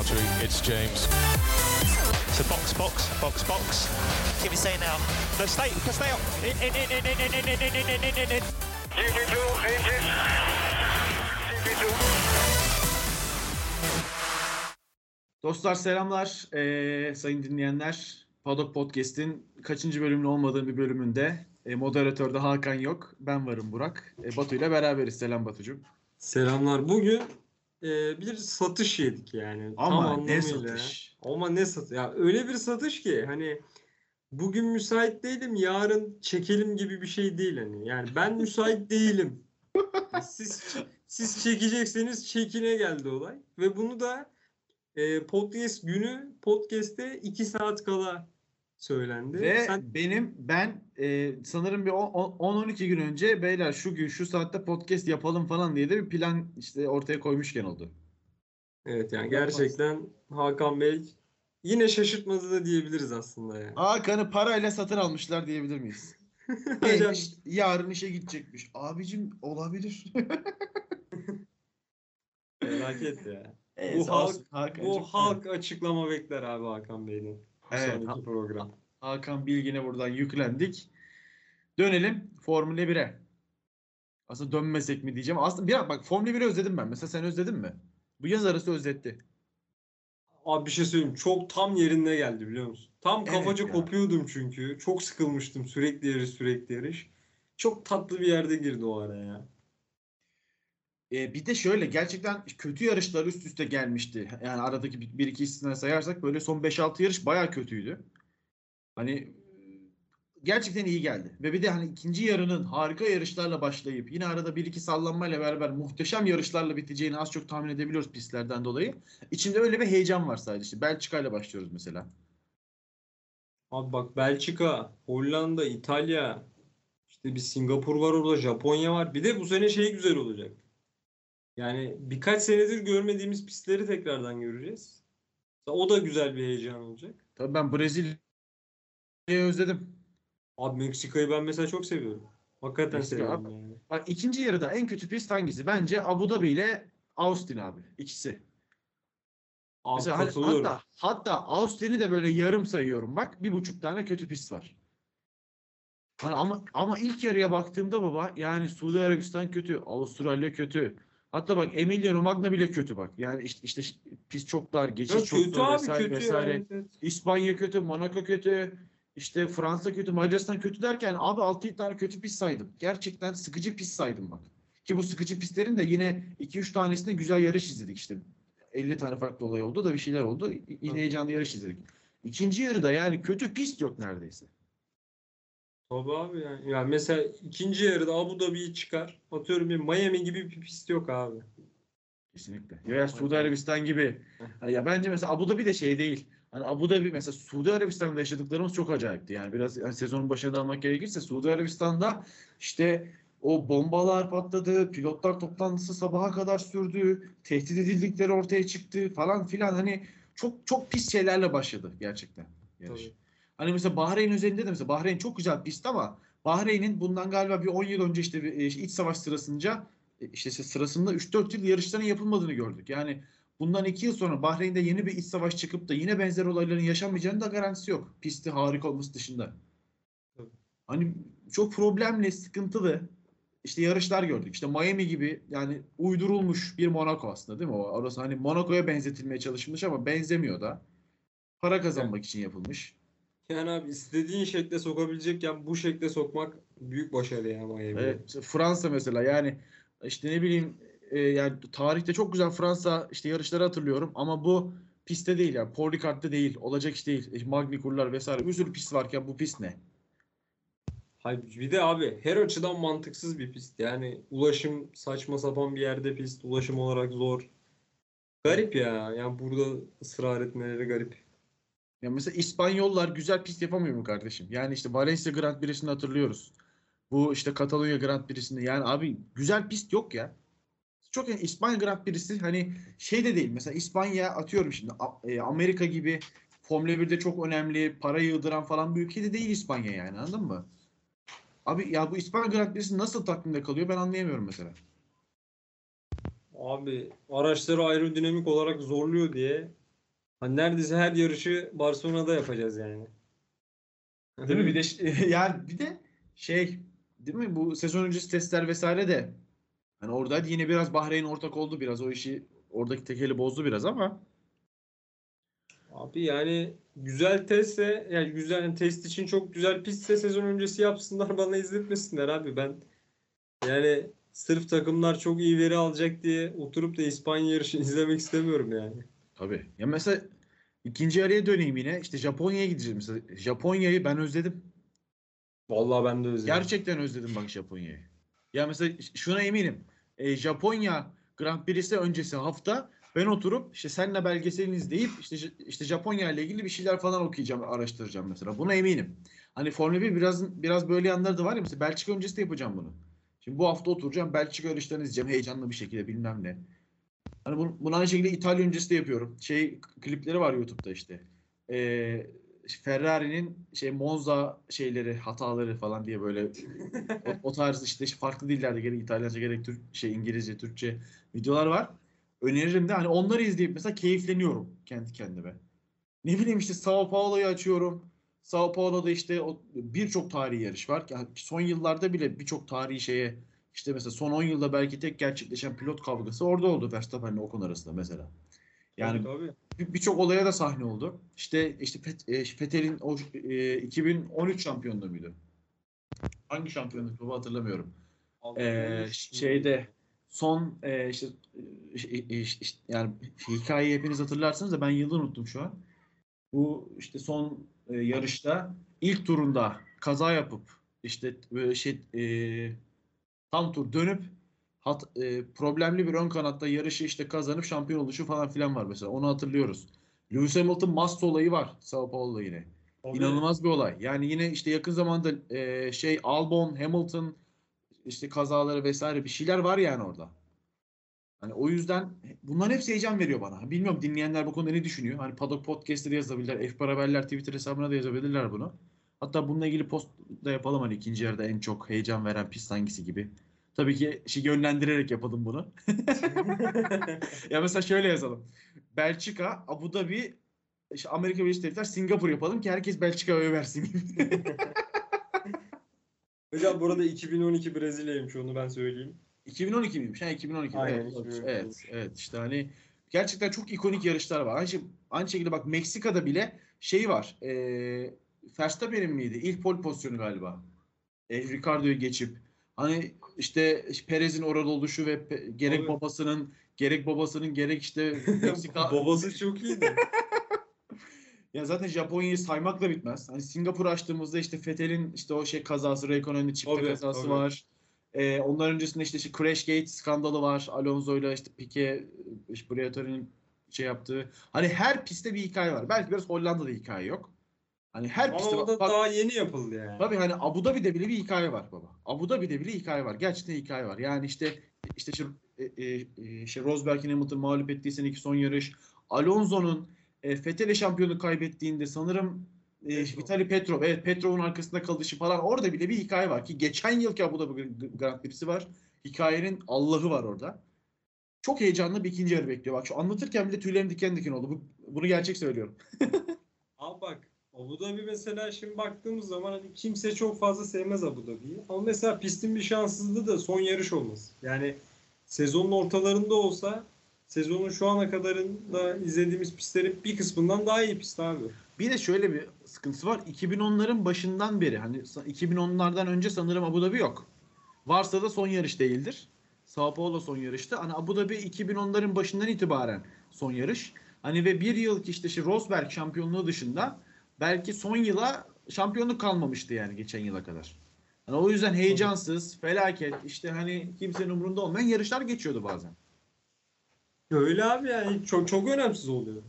Chowdhury, it's James. It's a box. Give me say now. No, stay up. In. GB2, engine. Dostlar selamlar, sayın dinleyenler. Padok podcast'in kaçıncı bölümlü olmadığım bir bölümünde moderatörde Hakan yok, ben varım Burak. Batu ile beraberiz. Selam Batucuğum. Selamlar. Bugün bir satış yedik yani. Ama ne satış? Ya öyle bir satış ki hani bugün müsait değilim, yarın çekelim gibi bir şey değil hani. Yani ben müsait değilim. Siz çekecekseniz çekine geldi olay ve bunu da podcast günü podcast'te 2 saat kala söylendi. Ve ben sanırım bir 10-12 gün önce beyler şu gün şu saatte podcast yapalım falan diye de bir plan işte ortaya koymuşken oldu. Evet yani gerçekten Hakan Bey yine şaşırtmadı da diyebiliriz aslında yani. Hakan'ı parayla satın almışlar diyebilir miyiz? Yarın işe gidecekmiş. Abicim olabilir. Merak et ya. Bu halk açıklama bekler abi Hakan Bey'den. Evet, program. Hakan Bilgin'e buradan yüklendik. Dönelim Formula 1'e. Aslında dönmesek mi diyeceğim. Aslında bir bak Formula 1'i özledim ben. Mesela sen özledin mi? Bu yaz arası özletti. Abi bir şey söyleyeyim. Çok tam yerinde geldi biliyor musun? Tam kafaca kopuyordum çünkü. Çok sıkılmıştım sürekli yarış. Çok tatlı bir yerde girdi o ara ya. Bir de şöyle gerçekten kötü yarışlar üst üste gelmişti. Yani aradaki 1-2 istisna sayarsak böyle son 5-6 yarış bayağı kötüydü. Hani gerçekten iyi geldi. Ve bir de hani ikinci yarının harika yarışlarla başlayıp yine arada 1-2 sallanmayla beraber muhteşem yarışlarla biteceğini az çok tahmin edebiliyoruz pistlerden dolayı. İçinde öyle bir heyecan var sadece. İşte Belçika ile başlıyoruz mesela. Abi bak Belçika, Hollanda, İtalya, işte bir Singapur var orada, Japonya var. Bir de bu sene şey güzel olacak. Yani birkaç senedir görmediğimiz pistleri tekrardan göreceğiz. O da güzel bir heyecan olacak. Tabii ben Brezilya'yı özledim. Abi Meksika'yı ben mesela çok seviyorum. Hakikaten Meksika seviyorum abi. Yani. Bak ikinci yarıda en kötü pist hangisi? Bence Abu Dhabi ile Austin abi. İkisi. Abi, hatta Austin'i de böyle yarım sayıyorum. Bak 1,5 tane kötü pist var. Ama ilk yarıya baktığımda baba yani Suudi Arabistan kötü, Avustralya kötü. Hatta bak Emilia Romagna bile kötü bak. Yani işte pis çok dar, geçiş çok zor vesaire. Yani, evet. İspanya kötü, Monaco kötü, işte Fransa kötü, Macaristan kötü derken abi 6 tane kötü pis saydım. Gerçekten sıkıcı pis saydım bak. Ki bu sıkıcı pislerin de yine 2-3 tanesinde güzel yarış izledik işte. 50 tane farklı olay oldu da bir şeyler oldu. Yine heyecanlı yarış izledik. İkinci yarıda yani kötü pis yok neredeyse. Tabii abi yani. Yani mesela ikinci yarıda Abu Dhabi'yi çıkar. Atıyorum bir Miami gibi bir pist yok abi. Kesinlikle. Ya Suudi Arabistan gibi. Yani ya bence mesela Abu Dhabi de şey değil. Hani Abu Dhabi mesela Suudi Arabistan'da yaşadıklarımız çok acayipti. Yani biraz yani sezonun başına dalmak gerekirse Suudi Arabistan'da işte o bombalar patladı, pilotlar toplantısı sabaha kadar sürdü, tehdit edildikleri ortaya çıktı falan filan hani çok çok pis şeylerle başladı gerçekten. Yarış. Tabii. Hani mesela Bahreyn üzerinde de mesela Bahreyn çok güzel pist ama Bahreyn'in bundan galiba bir 10 yıl önce işte iç savaş sırasında 3-4 yıl yarışların yapılmadığını gördük. Yani bundan 2 yıl sonra Bahreyn'de yeni bir iç savaş çıkıp da yine benzer olayların yaşanmayacağının da garantisi yok. Pisti harika olması dışında. Evet. Hani çok problemli, sıkıntılı işte yarışlar gördük. İşte Miami gibi yani uydurulmuş bir Monaco aslında değil mi? Orası hani Monaco'ya benzetilmeye çalışılmış ama benzemiyor da. Para kazanmak için yapılmış. Yani abi istediğin şekle sokabilecekken bu şekle sokmak büyük başarı ya Miami'ye. Evet, Fransa mesela yani işte ne bileyim yani tarihte çok güzel Fransa işte yarışları hatırlıyorum ama bu pistte değil yani Paul Ricard'da değil olacak iş değil. Magny-Cour'lar vesaire bir sürü pist varken bu pist ne? Hayır bir de abi her açıdan mantıksız bir pist yani ulaşım saçma sapan bir yerde pist ulaşım olarak zor. Garip ya yani burada ısrar etmeleri garip. Ya mesela İspanyollar güzel pist yapamıyor mu kardeşim? Yani işte Valencia Grand Prix'sini hatırlıyoruz. Bu işte Katalonya Grand Prix'sini yani abi güzel pist yok ya. Çok yani İspanya Grand Prix'si hani şey de değil. Mesela İspanya atıyorum şimdi Amerika gibi Formula 1'de çok önemli para yığdıran falan bir ülke de değil İspanya yani anladın mı? Abi ya bu İspanya Grand Prix'si nasıl takvimde kalıyor ben anlayamıyorum mesela. Abi araçları aerodinamik olarak zorluyor diye Hani neredeyse her yarışı Barcelona'da yapacağız yani. Değil mi? Bir de yani bir de şey değil mi? Bu sezon öncesi testler vesaire de hani oradaydı. Yine biraz Bahreyn ortak oldu biraz. O işi oradaki tekeli bozdu biraz ama abi yani güzel testse yani güzel test için çok güzel pistse sezon öncesi yapsınlar, bana izletmesinler abi. Ben yani sırf takımlar çok iyi veri alacak diye oturup da İspanya yarışını izlemek istemiyorum yani. Tabii. Ya mesela ikinci araya döneyim yine. İşte Japonya'ya gideceğiz mesela. Japonya'yı ben özledim. Vallahi ben de özledim. Gerçekten özledim bak Japonya'yı. Ya mesela şuna eminim. Japonya Grand Prix'si öncesi hafta ben oturup işte seninle belgeselini izleyip işte Japonya ile ilgili bir şeyler falan okuyacağım, araştıracağım mesela. Buna eminim. Hani Formula 1 biraz böyle yanları da var ya, mesela Belçika öncesi de yapacağım bunu. Şimdi bu hafta oturacağım Belçika yarışlarını izleyeceğim heyecanlı bir şekilde bilmem ne. Hani bunu aynı şekilde İtalya öncesi de yapıyorum. Şey klipleri var YouTube'da işte. Ferrari'nin şey Monza şeyleri, hataları falan diye böyle o tarz işte farklı dillerde gerek İtalyanca gerek İngilizce, Türkçe videolar var. Öneririm de hani onları izleyip mesela keyifleniyorum kendi kendime. Ne bileyim işte Sao Paulo'yu açıyorum. Sao Paulo'da işte birçok tarihi yarış var. Yani son yıllarda bile birçok tarihi şeye işte mesela son 10 yılda belki tek gerçekleşen pilot kavgası orada oldu. Verstappen ile Ocon arasında mesela. Yani birçok olaya da sahne oldu. İşte Vettel'in o 2013 şampiyonluğu muydu? Hangi şampiyonluk bu hatırlamıyorum. Şeyde son yani hikayeyi hepiniz hatırlarsınız da ben yılı unuttum şu an. Bu işte son yarışta ilk turunda kaza yapıp işte tam tur dönüp problemli bir ön kanatta yarışı işte kazanıp şampiyon oluşu falan filan var mesela. Onu hatırlıyoruz. Lewis Hamilton Mast olayı var Sao Paulo'da yine. Abi. İnanılmaz bir olay. Yani yine işte yakın zamanda Albon, Hamilton işte kazaları vesaire bir şeyler var yani orada. Hani o yüzden bunların hepsi heyecan veriyor bana. Bilmiyorum dinleyenler bu konuda ne düşünüyor? Hani Padok podcast'te de yazabilirler, F1 Haberler Twitter hesabına da yazabilirler bunu. Hatta bununla ilgili post da yapalım hani ikinci yarıda en çok heyecan veren pist hangisi gibi. Tabii ki yönlendirerek yapalım bunu. Ya mesela şöyle yazalım. Belçika, Abu Dhabi, Amerika Birleşik Devletleri, Singapur yapalım ki herkes Belçika'ya versin gibi. Hocam burada 2012 Brezilya'ymış, onu ben söyleyeyim. 2012 miymiş? Ha 2012. Aynen, evet. İşte hani gerçekten çok ikonik yarışlar var. Aynı şekilde bak Meksika'da bile şey var. Verstappen'in miydi? İlk pole pozisyonu galiba. Ricciardo'yu geçip hani işte Perez'in orada oluşu ve gerek babasının gerek işte Meksika babası çok iyiydi. Ya zaten Japonya'yı saymakla bitmez. Hani Singapur açtığımızda işte Vettel'in işte o kazası, Räikkönen'in çifte kazası var. Ondan öncesinde işte Crash Gate skandalı var. Alonso'yla işte Piquet, Briatori'nin yaptığı. Hani her pistte bir hikaye var. Belki biraz Hollanda'da hikaye yok. Hani her pistte daha yeni yapıldı yani. Tabii hani Abu Dhabi'de bile bir hikaye var baba. Abu Dhabi'de bile hikaye var. Gerçekten hikaye var. Yani Rosberg'in Hamilton mağlup ettiği seneki son yarış. Alonso'nun Vettel'e şampiyonluk kaybettiğinde sanırım Vitali Petrov. Evet, Petrov'un arkasında kalışı falan. Orada bile bir hikaye var ki geçen yılki Abu Dhabi Grand Prix'si var. Hikayenin Allah'ı var orada. Çok heyecanlı bir ikinci yarı bekliyor. Bak şu anlatırken bile tüylerim diken diken oldu. Bunu gerçek söylüyorum. Abi bak Abu Dhabi mesela şimdi baktığımız zaman hani kimse çok fazla sevmez Abu Dhabi'yi. Ama mesela pistin bir şanssızlığı da son yarış olması. Yani sezonun ortalarında olsa sezonun şu ana kadarında izlediğimiz pistlerin bir kısmından daha iyi pist abi. Bir de şöyle bir sıkıntısı var. 2010'ların başından beri hani 2010'lardan önce sanırım Abu Dhabi yok. Varsa da son yarış değildir. Sao Paulo son yarıştı. Hani Abu Dhabi 2010'ların başından itibaren son yarış. Hani ve bir yıl ki Rosberg şampiyonluğu dışında belki son yıla şampiyonluk kalmamıştı yani geçen yıla kadar. Hani o yüzden heyecansız, felaket hani kimsenin umurunda olmayan yarışlar geçiyordu bazen. Öyle abi yani çok çok önemsiz oluyor.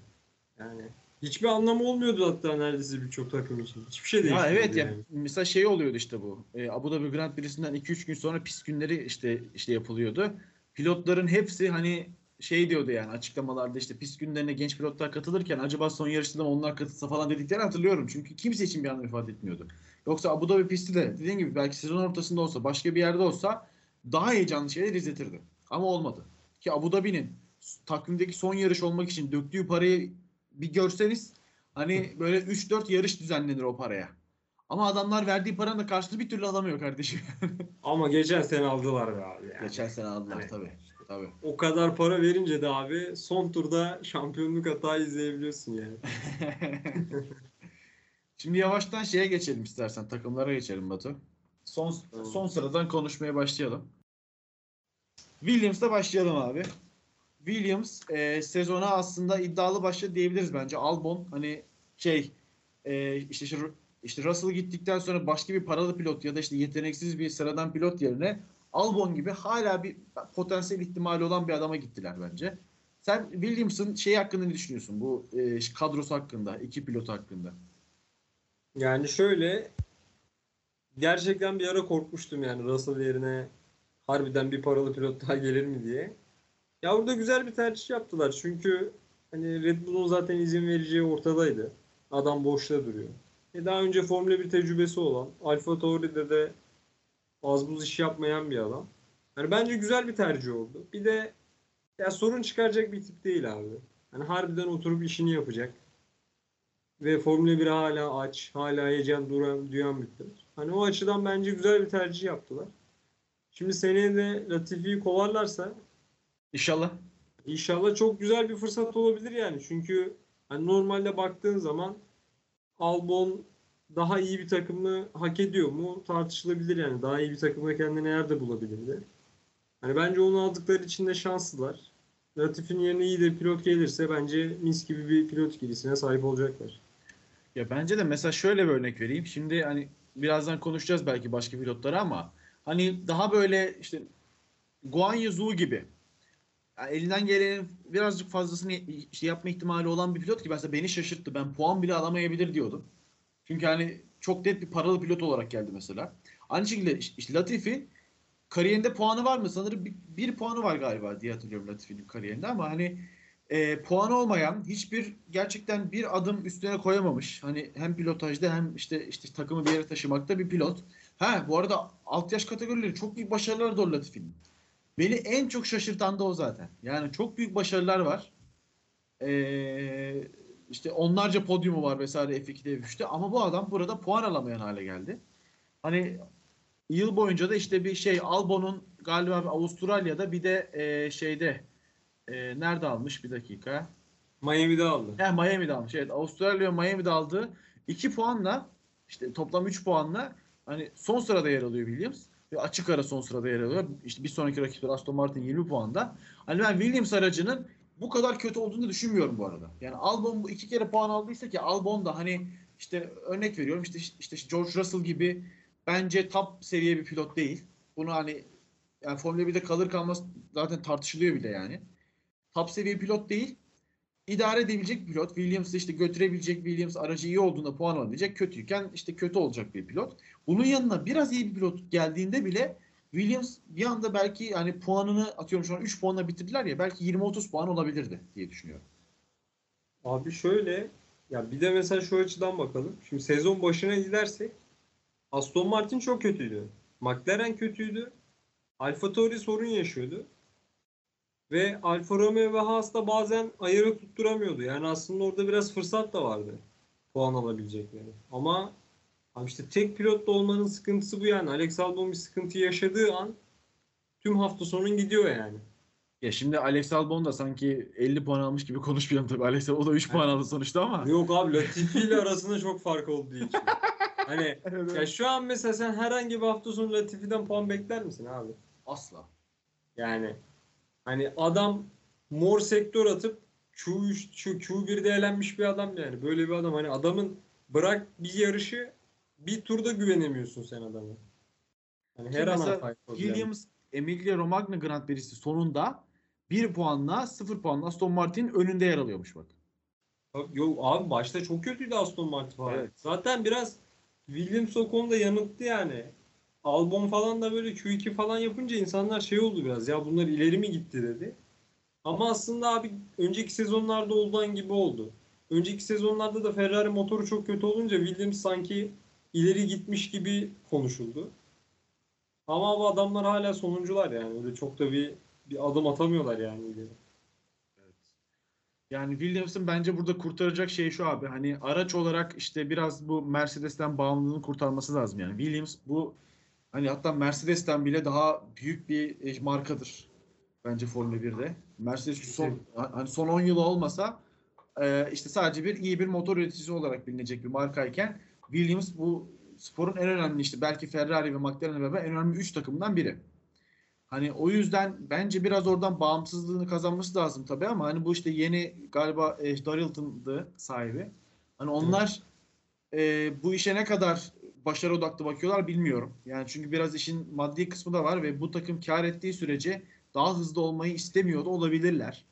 Yani hiçbir anlamı olmuyordu hatta neredeyse birçok takım için. Hiçbir şey değişmiyordu. Ha evet yani. Mesela oluyordu bu. Abu Dhabi Grand Prix'sinden 2-3 gün sonra pist günleri işte yapılıyordu. Pilotların hepsi hani diyordu yani açıklamalarda pist günlerine genç pilotlar katılırken acaba son yarışta onlar katılsa falan dediklerini hatırlıyorum. Çünkü kimse için bir anlam ifade etmiyordu. Yoksa Abu Dhabi pisti de dediğin gibi belki sezon ortasında olsa başka bir yerde olsa daha heyecanlı şeyler izletirdi. Ama olmadı. Ki Abu Dhabi'nin takvimdeki son yarış olmak için döktüğü parayı bir görseniz hani böyle 3-4 yarış düzenlenir o paraya. Ama adamlar verdiği paranın da karşılığı bir türlü alamıyor kardeşim. Ama geçen sene aldılar be abi. Yani. Geçen sene aldılar yani. Tabii. O kadar para verince de abi son turda şampiyonluk hatayı izleyebiliyorsun yani. Şimdi yavaştan şeye geçelim istersen. Takımlara geçelim Batu. Son sıradan konuşmaya başlayalım. Williams'la başlayalım abi. Williams sezona aslında iddialı başladı diyebiliriz bence. Albon hani işte Russell gittikten sonra başka bir paralı pilot ya da işte yeteneksiz bir sıradan pilot yerine Albon gibi hala bir potansiyel ihtimali olan bir adama gittiler bence. Sen Williams'ın hakkında ne düşünüyorsun? Bu kadrosu hakkında, iki pilot hakkında. Yani şöyle, gerçekten bir ara korkmuştum yani Russell yerine harbiden bir paralı pilot daha gelir mi diye. Ya burada güzel bir tercih yaptılar çünkü hani Red Bull'un zaten izin vereceği ortadaydı. Adam boşta duruyor. Daha önce Formula 1 tecrübesi olan, AlphaTauri'de de az buz iş yapmayan bir adam. Yani bence güzel bir tercih oldu. Bir de ya sorun çıkaracak bir tip değil abi. Yani harbiden oturup işini yapacak. Ve Formula 1'e hala aç, hala heyecan duyan bir pilot. Hani o açıdan bence güzel bir tercih yaptılar. Şimdi seneye de Latifi'yi kovarlarsa İnşallah çok güzel bir fırsat olabilir yani. Çünkü hani normalde baktığın zaman Albon daha iyi bir takımı hak ediyor mu tartışılabilir yani. Daha iyi bir takımda kendini nerede bulabilirdi? Hani bence onu aldıkları için de şanslılar. Latif'in yerine iyi de pilot gelirse bence mis gibi bir pilot ikilisine sahip olacaklar. Ya bence de mesela şöyle bir örnek vereyim. Şimdi hani birazdan konuşacağız belki başka pilotlara ama hani daha böyle işte Guanyu Zhou gibi yani elinden gelenin birazcık fazlasını yapma ihtimali olan bir pilot ki mesela beni şaşırttı. Ben puan bile alamayabilir diyordum. Çünkü hani çok net bir paralı pilot olarak geldi mesela. Aynı şekilde işte Latifi kariyerinde puanı var mı? Sanırım bir puanı var galiba diye hatırlıyorum Latifi'nin kariyerinde ama hani puanı olmayan hiçbir gerçekten bir adım üstüne koyamamış. Hani hem pilotajda hem işte takımı bir yere taşımakta bir pilot. Bu arada alt yaş kategorileri çok büyük başarılar da Latifi'nin. Beni en çok şaşırtan da o zaten. Yani çok büyük başarılar var. İşte onlarca podyumu var vesaire F2'de F3'te ama bu adam burada puan alamayan hale geldi. Hani yıl boyunca da işte bir Albon'un galiba Avustralya'da bir de nerede almış bir dakika? Miami'de aldı. Miami'de almış. Evet, Avustralya Miami'de aldı. 2 puanla toplam 3 puanla hani son sırada yer alıyor Williams. Ve açık ara son sırada yer alıyor. Bir sonraki rakipleri Aston Martin 20 puanda. Hani ben Williams aracının bu kadar kötü olduğunu düşünmüyorum bu arada. Yani Albon bu 2 kere puan aldıysa ki Albon da hani örnek veriyorum George Russell gibi bence top seviye bir pilot değil. Bunu hani yani Formula 1'de kalır kalmaz zaten tartışılıyor bile yani. Top seviye pilot değil. İdare edebilecek bir pilot. Williams'ı götürebilecek, Williams aracı iyi olduğunda puan alabilecek. Kötüyken kötü olacak bir pilot. Bunun yanına biraz iyi bir pilot geldiğinde bile Williams bir anda belki yani puanını atıyorum şu an 3 puanla bitirdiler ya belki 20-30 puan olabilirdi diye düşünüyorum. Abi şöyle ya bir de mesela şu açıdan bakalım. Şimdi sezon başına gidersek Aston Martin çok kötüydü. McLaren kötüydü. AlphaTauri sorun yaşıyordu. Ve Alfa Romeo ve Haas da bazen ayarı tutturamıyordu. Yani aslında orada biraz fırsat da vardı puan alabilecekleri. Ama abi tek pilotlu olmanın sıkıntısı bu yani. Alex Albon bir sıkıntı yaşadığı an tüm hafta sonun gidiyor yani. Ya şimdi Alex Albon da sanki 50 puan almış gibi konuşmayalım tabii. Alex Albon da 3 puan aldı sonuçta ama. Yok abi Latifi ile arasında çok fark olduğu için. Hani evet. Ya şu an mesela sen herhangi bir hafta sonu Latifi'den puan bekler misin abi? Asla. Yani hani adam mor sektör atıp Q1'de elenmiş bir adam yani. Böyle bir adam hani adamın bırak bir yarışı bir turda güvenemiyorsun sen adamı. Hani her an Williams Emilia Romagna Grand Prix'si sonunda 1 puanla 0 puanla Aston Martin'in önünde yer alıyormuş bak. Yok abi başta çok kötüydü Aston Martin falan. Evet. Zaten biraz Williams o konuda yanılttı yani. Albon falan da böyle Q2 falan yapınca insanlar oldu biraz ya bunlar ileri mi gitti dedi. Ama aslında abi önceki sezonlarda olduğun gibi oldu. Önceki sezonlarda da Ferrari motoru çok kötü olunca Williams sanki ileri gitmiş gibi konuşuldu. Ama bu adamlar hala sonuncular yani öyle çok da bir adım atamıyorlar yani ileri. Evet. Yani Williams'ın bence burada kurtaracak şey şu abi. Hani araç olarak işte biraz bu Mercedes'ten bağımlılığını kurtarması lazım yani. Williams bu hani hatta Mercedes'ten bile daha büyük bir markadır bence Formula 1'de. Mercedes son 10 yılı olmasa işte sadece bir iyi bir motor üreticisi olarak bilinecek bir markayken Williams bu sporun en önemli işte belki Ferrari ve McLaren ve en önemli 3 takımdan biri. Hani o yüzden bence biraz oradan bağımsızlığını kazanması lazım tabii ama hani bu işte yeni galiba Darylton'dı sahibi. Hani onlar bu işe ne kadar başarı odaklı bakıyorlar bilmiyorum. Yani çünkü biraz işin maddi kısmı da var ve bu takım kar ettiği sürece daha hızlı olmayı istemiyor da olabilirler.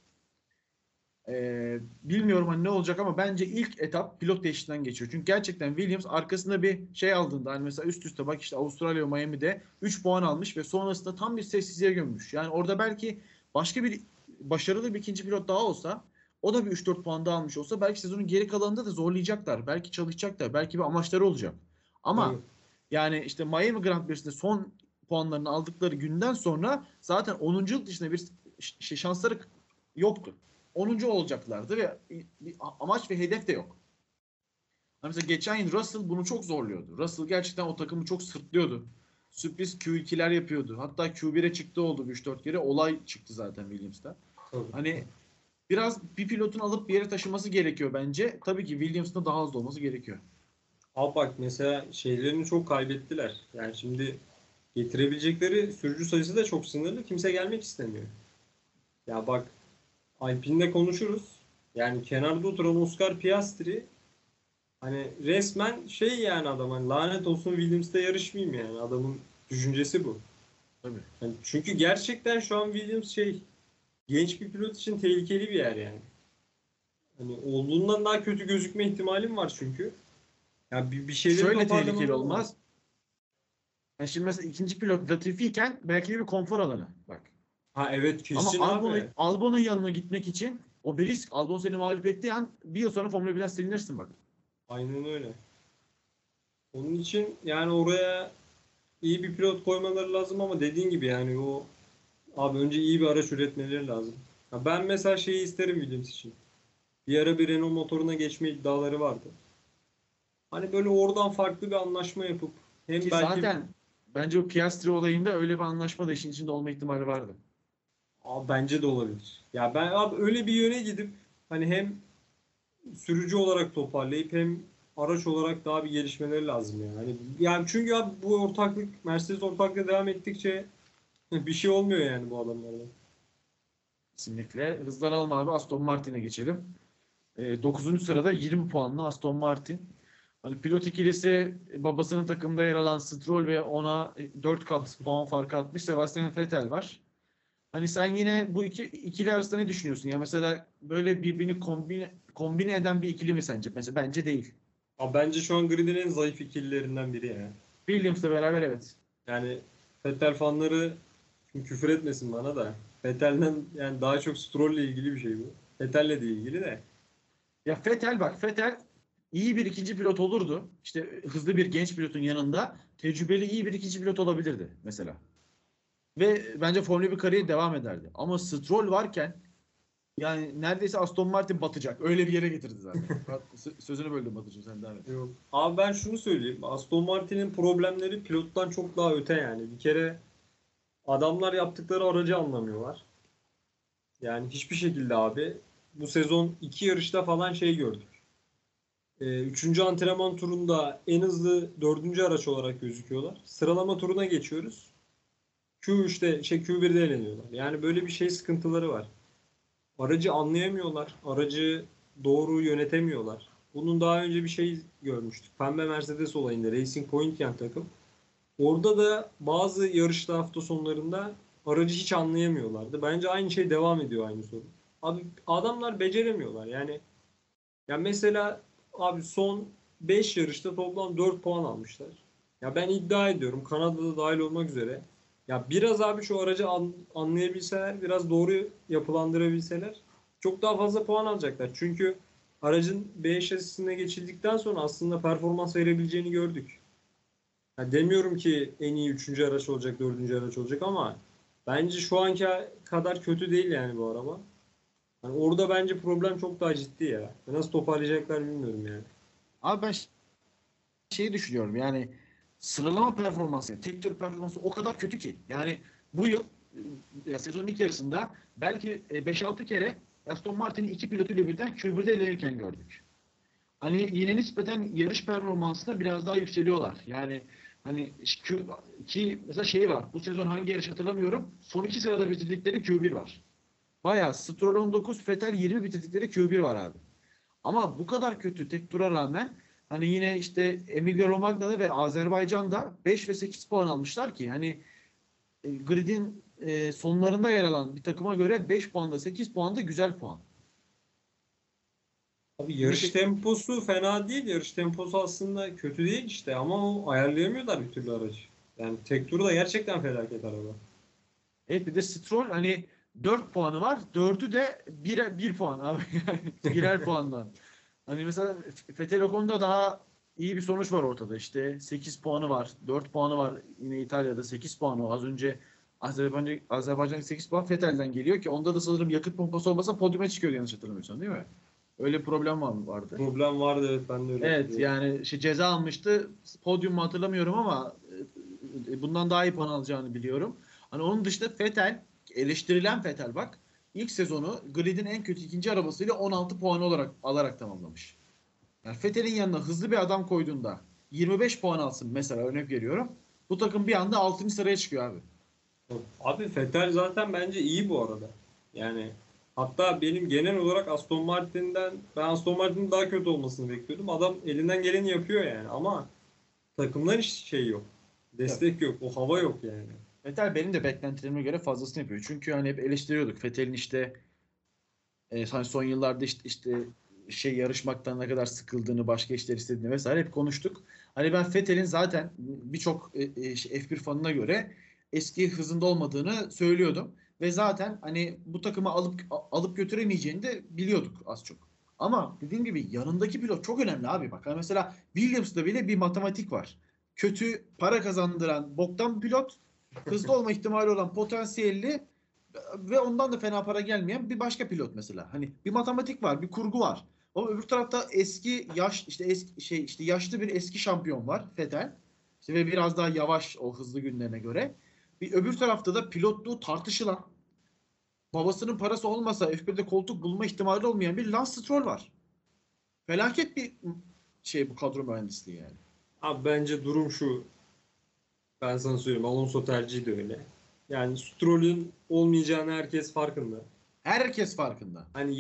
Bilmiyorum hani ne olacak ama bence ilk etap pilot değişikliğinden geçiyor. Çünkü gerçekten Williams arkasında bir şey aldığında hani mesela üst üste bak işte Avustralya Miami'de 3 puan almış ve sonrasında tam bir sessizliğe gömmüş. Yani orada belki başka bir başarılı bir ikinci pilot daha olsa o da bir 3-4 puan daha almış olsa belki sezonun geri kalanında da zorlayacaklar. Belki çalışacaklar. Belki bir amaçları olacak. Ama evet. Yani işte Miami Grand Prix'sinde son puanlarını aldıkları günden sonra zaten 10. yıl dışında bir şansları yoktu. 10. olacaklardı ve amaç ve hedef de yok. Mesela geçen yıl Russell bunu çok zorluyordu. Russell gerçekten o takımı çok sırtlıyordu. Sürpriz Q2'ler yapıyordu. Hatta Q1'e çıktı oldu 3-4 kere. Olay çıktı zaten Williams'ta. Tabii. Hani biraz bir pilotun alıp bir yere taşıması gerekiyor bence. Tabii ki Williams'ın daha hızlı olması gerekiyor. Abi bak mesela şeylerini çok kaybettiler. Yani şimdi getirebilecekleri sürücü sayısı da çok sınırlı. Kimse gelmek istemiyor. Ya bak Alpine'de konuşuruz. Yani kenarda oturan Oscar Piastri hani resmen şey yani adam hani lanet olsun Williams'te yarışmayayım yani. Adamın düşüncesi bu. Tabii. Yani çünkü gerçekten şu an Williams şey genç bir pilot için tehlikeli bir yer yani. Hani olduğundan daha kötü gözükme ihtimalim var çünkü. Ya bir şeyleri şöyle tehlikeli olmaz. Yani şimdi mesela ikinci pilot Latifi iken belki bir konfor alanı. Bak. Ha evet kesin ama Albon'un yanına gitmek için o bir risk. Albon seni mağlup ettiği an bir yıl sonra Formula 1'den silinirsin bak. Aynen öyle. Onun için yani oraya iyi bir pilot koymaları lazım ama dediğin gibi yani o abi önce iyi bir araç üretmeleri lazım. Ya ben mesela şeyi isterim Williams için. Bir ara bir Renault motoruna geçme iddiaları vardı. Hani böyle oradan farklı bir anlaşma yapıp hem ki belki zaten bence o Piastri olayında öyle bir anlaşma da işin içinde olma ihtimali vardı. Abi bence de olabilir. Ya ben abi öyle bir yöne gidip hani hem sürücü olarak toparlayıp hem araç olarak daha bir gelişmeleri lazım yani. Yani çünkü abi bu ortaklık Mercedes ortaklığı devam ettikçe bir şey olmuyor yani bu adamlarla. Kesinlikle. Hızlanalım abi Aston Martin'e geçelim. 9. sırada 20 puanlı Aston Martin. Hani pilot ikilisi babasının takımda yer alan Stroll ve ona 4 puan fark atmış Sebastian Vettel var. Hani sen yine bu ikili arasında ne düşünüyorsun? Ya mesela böyle birbirini kombine eden bir ikili mi sence? Mesela bence değil. Abi bence şu an gridin en zayıf ikililerinden biri yani. Williams'la beraber evet. Yani Vettel fanları küfür etmesin bana da. Vettel'den yani daha çok Stroll'le ilgili bir şey bu. Vettel'le de ilgili de. Ya Vettel bak Vettel iyi bir ikinci pilot olurdu. İşte hızlı bir genç pilotun yanında tecrübeli iyi bir ikinci pilot olabilirdi mesela. Ve bence Formula 1 kariyeri devam ederdi. Ama Stroll varken yani neredeyse Aston Martin batacak. Öyle bir yere getirdi zaten. Sözünü böldüm Batu'cum sen devam et. Yok. Abi ben şunu söyleyeyim. Aston Martin'in problemleri pilottan çok daha öte yani. Bir kere adamlar yaptıkları aracı anlamıyorlar. Yani hiçbir şekilde abi bu sezon 2 yarışta falan şey gördük. 3. antrenman turunda en hızlı 4. araç olarak gözüküyorlar. Sıralama turuna geçiyoruz. Q1'de eleniyorlar. Yani böyle bir şey sıkıntıları var. Aracı anlayamıyorlar. Aracı doğru yönetemiyorlar. Bunun daha önce bir şey görmüştük. Pembe Mercedes olayında Racing Point yan takım. Orada da bazı yarışta hafta sonlarında aracı hiç anlayamıyorlardı. Bence aynı şey devam ediyor aynı sorun. Abi adamlar beceremiyorlar. Yani mesela abi son 5 yarışta toplam 4 puan almışlar. Ya ben iddia ediyorum Kanada'da dahil olmak üzere. Ya biraz abi şu aracı anlayabilseler, biraz doğru yapılandırabilseler çok daha fazla puan alacaklar. Çünkü aracın B şasisine geçildikten sonra aslında performans verebileceğini gördük. Ya demiyorum ki en iyi 3. araç olacak, 4. araç olacak ama bence şu anki kadar kötü değil yani bu araba. Yani orada bence problem çok daha ciddi ya. Nasıl toparlayacaklar bilmiyorum yani. Abi ben şeyi düşünüyorum yani sıralama performansı, tek tur performansı o kadar kötü ki. Yani bu yıl sezonun ilk yarısında belki 5-6 kere Aston Martin'in iki pilotuyla birden Q1'de elenirken gördük. Hani yine nispeten yarış performansında biraz daha yükseliyorlar. Yani hani ki mesela şey var, bu sezon hangi yarış hatırlamıyorum, son iki sırada bitirdikleri Q1 var. Bayağı Stroll 19, Vettel 20 bitirdikleri Q1 var abi. Ama bu kadar kötü tek tura rağmen hani yine işte Emilia Romagna'da ve Azerbaycan'da 5 ve 8 puan almışlar ki hani grid'in sonlarında yer alan bir takıma göre 5 puanda 8 puanda güzel puan. Abi yarış temposu fena değil. Yarış temposu aslında kötü değil işte ama o ayarlayamıyorlar bir türlü aracı. Yani tek turu da gerçekten felaket araba. Evet bir de Stroll hani 4 puanı var. 4'ü de 1 puan abi. Birer puandan. Hani mesela Vettel Ocon'da daha iyi bir sonuç var ortada. İşte 8 puanı var. 4 puanı var. Yine İtalya'da 8 puanı var. Az önce Azerbaycan'da 8 puan Vettel'den geliyor ki onda da sanırım yakıt pompası olmasa podyuma çıkıyor yanlış hatırlamıyorsan değil mi? Öyle problem var mı vardı? Problem vardı evet ben de öyle. Evet biliyorum. Yani ceza almıştı. Podyumu hatırlamıyorum ama bundan daha iyi puan alacağını biliyorum. Hani onun dışında Vettel, eleştirilen Vettel bak ilk sezonu grid'in en kötü ikinci arabasıyla 16 puan olarak alarak tamamlamış. Yani Vettel'in yanına hızlı bir adam koyduğunda 25 puan alsın mesela örnek veriyorum. Bu takım bir anda 6. sıraya çıkıyor abi. Abi Vettel zaten bence iyi bu arada. Yani hatta benim genel olarak ben Aston Martin'in daha kötü olmasını bekliyordum. Adam elinden geleni yapıyor yani ama takımdan hiç şey yok. Destek yok. O hava yok yani. Vettel benim de beklentilerime göre fazlasını yapıyor. Çünkü hani hep eleştiriyorduk. Vettel'in işte son yıllarda işte şey yarışmaktan ne kadar sıkıldığını, başka işler istediğini vesaire hep konuştuk. Hani ben Vettel'in zaten birçok F1 fanına göre eski hızında olmadığını söylüyordum. Ve zaten hani bu takımı alıp götüremeyeceğini de biliyorduk az çok. Ama dediğim gibi yanındaki pilot çok önemli abi bak. Hani mesela Williams'da bile bir matematik var. Kötü, para kazandıran boktan pilot, hızlı olma ihtimali olan potansiyelli ve ondan da fena para gelmeyen bir başka pilot mesela. Hani bir matematik var, bir kurgu var. Ama öbür tarafta yaşlı bir eski şampiyon var Vettel. İşte ve biraz daha yavaş o hızlı günlerine göre. Bir öbür tarafta da pilotluğu tartışılan, babasının parası olmasa F1'de koltuk bulma ihtimali olmayan bir Lance Stroll var. Felaket bir şey bu kadro mühendisliği yani. Abi bence durum şu. Ben sana söyleyeyim Alonso tercihi de öyle. Yani Stroll'ün olmayacağını herkes farkında. Herkes farkında. Hani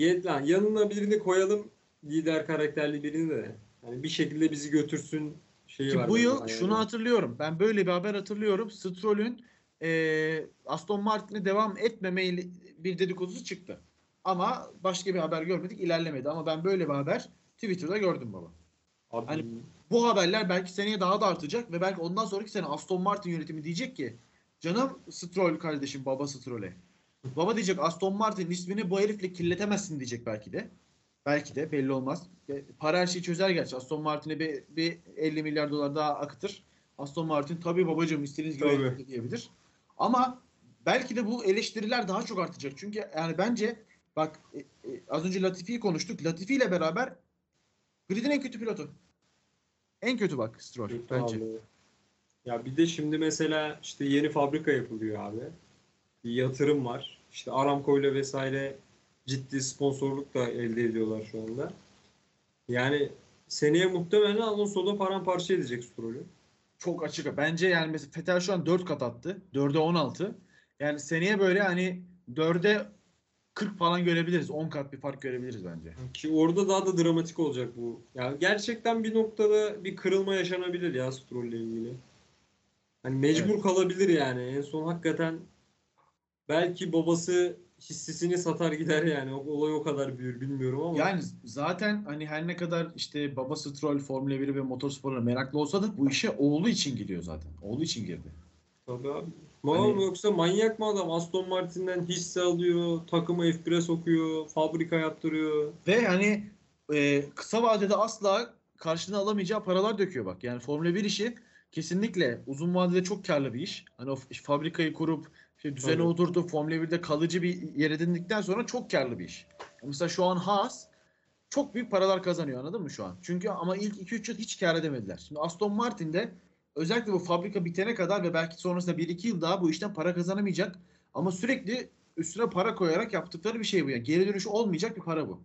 yanına birini koyalım lider karakterli birini de. Hani bir şekilde bizi götürsün şeyi var. Ki bu yıl şunu hatırlıyorum. Ben böyle bir haber hatırlıyorum. Stroll'ün Aston Martin'e devam etmemeyi bir dedikodusu çıktı. Ama başka bir haber görmedik, ilerlemedi. Ama ben böyle bir haber Twitter'da gördüm baba. Abi. Hani bu haberler belki seneye daha da artacak ve belki ondan sonraki sene Aston Martin yönetimi diyecek ki canım Stroll kardeşim baba Stroll'e. Baba diyecek Aston Martin ismini bu herifle kirletemezsin diyecek belki de. Belki de belli olmaz. Para her şeyi çözer gerçi. Aston Martin'e bir 50 milyar dolar daha akıtır. Aston Martin tabii babacığım istediğiniz gibi diyebilir. Ama belki de bu eleştiriler daha çok artacak. Çünkü yani bence bak az önce Latifi'yi konuştuk. Latifi ile beraber grid'in en kötü pilotu. En kötü bak Stroll bence. Abi. Ya bir de şimdi mesela işte yeni fabrika yapılıyor abi. Bir yatırım var. İşte Aramco ile vesaire ciddi sponsorluk da elde ediyorlar şu anda. Yani seneye muhtemelen Alonso'da paramparça edecek Stroll'ü. Çok açık. Bence yani mesela Vettel şu an 4 kat attı. 4'e 16. Yani seneye böyle hani 4'e 40 falan görebiliriz. 10 kat bir fark görebiliriz bence. Ki orada daha da dramatik olacak bu. Yani gerçekten bir noktada bir kırılma yaşanabilir ya Stroll'le ilgili. Hani mecbur kalabilir yani. En son hakikaten belki babası hissesini satar gider yani. Olay o kadar büyür bilmiyorum ama. Yani zaten hani her ne kadar işte baba Stroll Formula 1'i ve motorsporuna meraklı olsa da bu işe oğlu için gidiyor zaten. Oğlu için girdi. Tabii abi. Hani, yoksa manyak mı adam? Aston Martin'den hisse alıyor, takımı F1'e sokuyor, fabrika yaptırıyor. Ve hani kısa vadede asla karşılığını alamayacağı paralar döküyor bak. Yani Formula 1 işi kesinlikle uzun vadede çok karlı bir iş. Hani o fabrikayı kurup düzene oturdu. Formula 1'de kalıcı bir yer edindikten sonra çok karlı bir iş. Mesela şu an Haas çok büyük paralar kazanıyor, anladın mı şu an? Çünkü ama ilk 2-3 yıl hiç kar edemediler. Şimdi Aston Martin'de özellikle bu fabrika bitene kadar ve belki sonrasında 1-2 yıl daha bu işten para kazanamayacak. Ama sürekli üstüne para koyarak yaptıkları bir şey bu. Yani geri dönüş olmayacak bir para bu.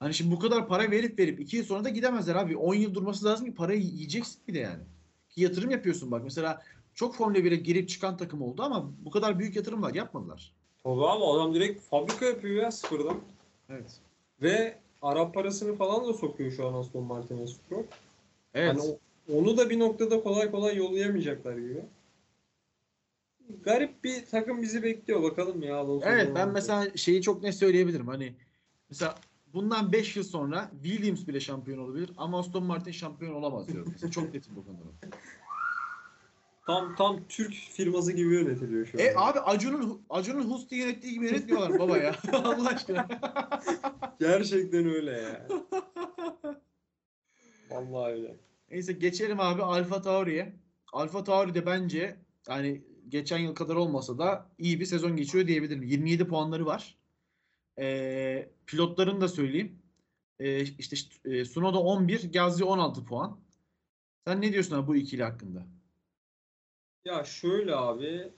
Hani şimdi bu kadar para verip 2 yıl sonra da gidemezler abi. 10 yıl durması lazım ki parayı yiyeceksin bir de yani. Ki yatırım yapıyorsun bak. Mesela çok Formula 1'e girip çıkan takım oldu ama bu kadar büyük yatırımlar yapmadılar. Tabii abi, adam direkt fabrika yapıyor ya sıfırdan. Evet. Ve Arap parasını falan da sokuyor şu an Aston Martin'e sokuyor. Evet. Hani onu da bir noktada kolay kolay yollayamayacaklar gibi. Garip bir takım bizi bekliyor bakalım ya. Alonso evet ben mesela şeyi çok net söyleyebilirim. Hani mesela bundan 5 yıl sonra Williams bile şampiyon olabilir ama Aston Martin şampiyon olamaz diyorum. Mesela çok netim bu konuda. Tam Türk firması gibi yönetiliyor şu an. Abi Acun'un Husti yönettiği gibi yönetmiyorlar baba ya. Allah aşkına. Gerçekten öyle ya. Vallahi öyle. Neyse geçelim abi Alfa Tauri'ye. Alfa Tauri de bence yani geçen yıl kadar olmasa da iyi bir sezon geçiyor diyebilirim. 27 puanları var. Pilotlarını da söyleyeyim. İşte Tsunoda 11, Gasly 16 puan. Sen ne diyorsun abi bu ikili hakkında? Ya şöyle abi,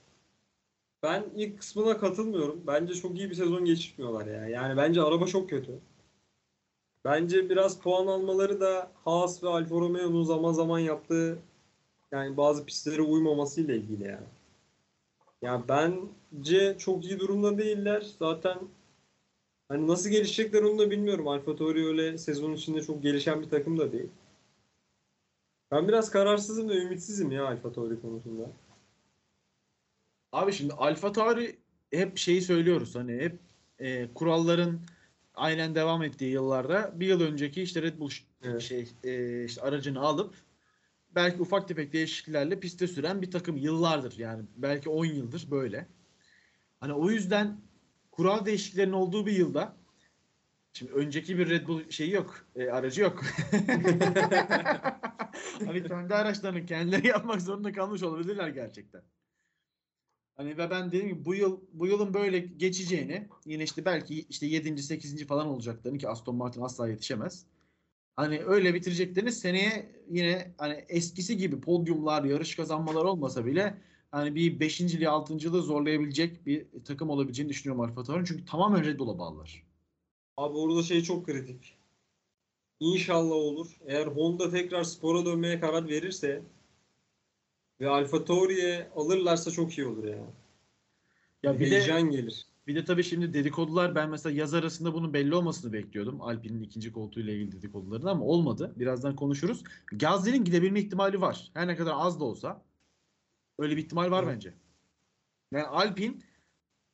ben ilk kısmına katılmıyorum. Bence çok iyi bir sezon geçirmiyorlar ya. Yani bence araba çok kötü. Bence biraz puan almaları da Haas ve Alfa Romeo'nun zaman zaman yaptığı yani bazı pistlere uymamasıyla ilgili yani. Ya bence çok iyi durumda değiller. Zaten hani nasıl gelişecekler onu da bilmiyorum. Alfa Tauri öyle sezon içinde çok gelişen bir takım da değil. Ben biraz kararsızım ve ümitsizim ya Alfa Tauri konusunda. Abi şimdi Alfa Tauri hep şeyi söylüyoruz hani hep kuralların aynen devam ettiği yıllarda bir yıl önceki işte Red Bull evet. İşte aracını alıp belki ufak tefek değişikliklerle piste süren bir takım yıllardır yani belki 10 yıldır böyle. Hani o yüzden kural değişikliklerinin olduğu bir yılda şimdi önceki bir Red Bull şeyi yok, aracı yok. Hani kendi araçlarını kendileri yapmak zorunda kalmış olabilirler gerçekten. Hani ve ben dedim ki bu yılın böyle geçeceğini, yine işte belki işte 7. 8. falan olacaklarını ki Aston Martin asla yetişemez. Hani öyle bitireceklerini seneye yine hani eskisi gibi podyumlar, yarış kazanmalar olmasa bile hani bir 5.liği 6.lığı zorlayabilecek bir takım olabileceğini düşünüyorum Alfa Tauri'nin. Çünkü tamamen Red Bull'a bağlılar. Abi orada şey çok kritik. İnşallah olur. Eğer Honda tekrar spora dönmeye karar verirse ve Alfa Tauri'ye alırlarsa çok iyi olur ya. Ya bir heyecan gelir. Bir de tabii şimdi dedikodular, ben mesela yaz arasında bunun belli olmasını bekliyordum. Alpine'in ikinci koltuğuyla ilgili dedikodularını ama olmadı. Birazdan konuşuruz. Gasly'nin gidebilme ihtimali var. Her ne kadar az da olsa öyle bir ihtimal var bence. Yani Alpine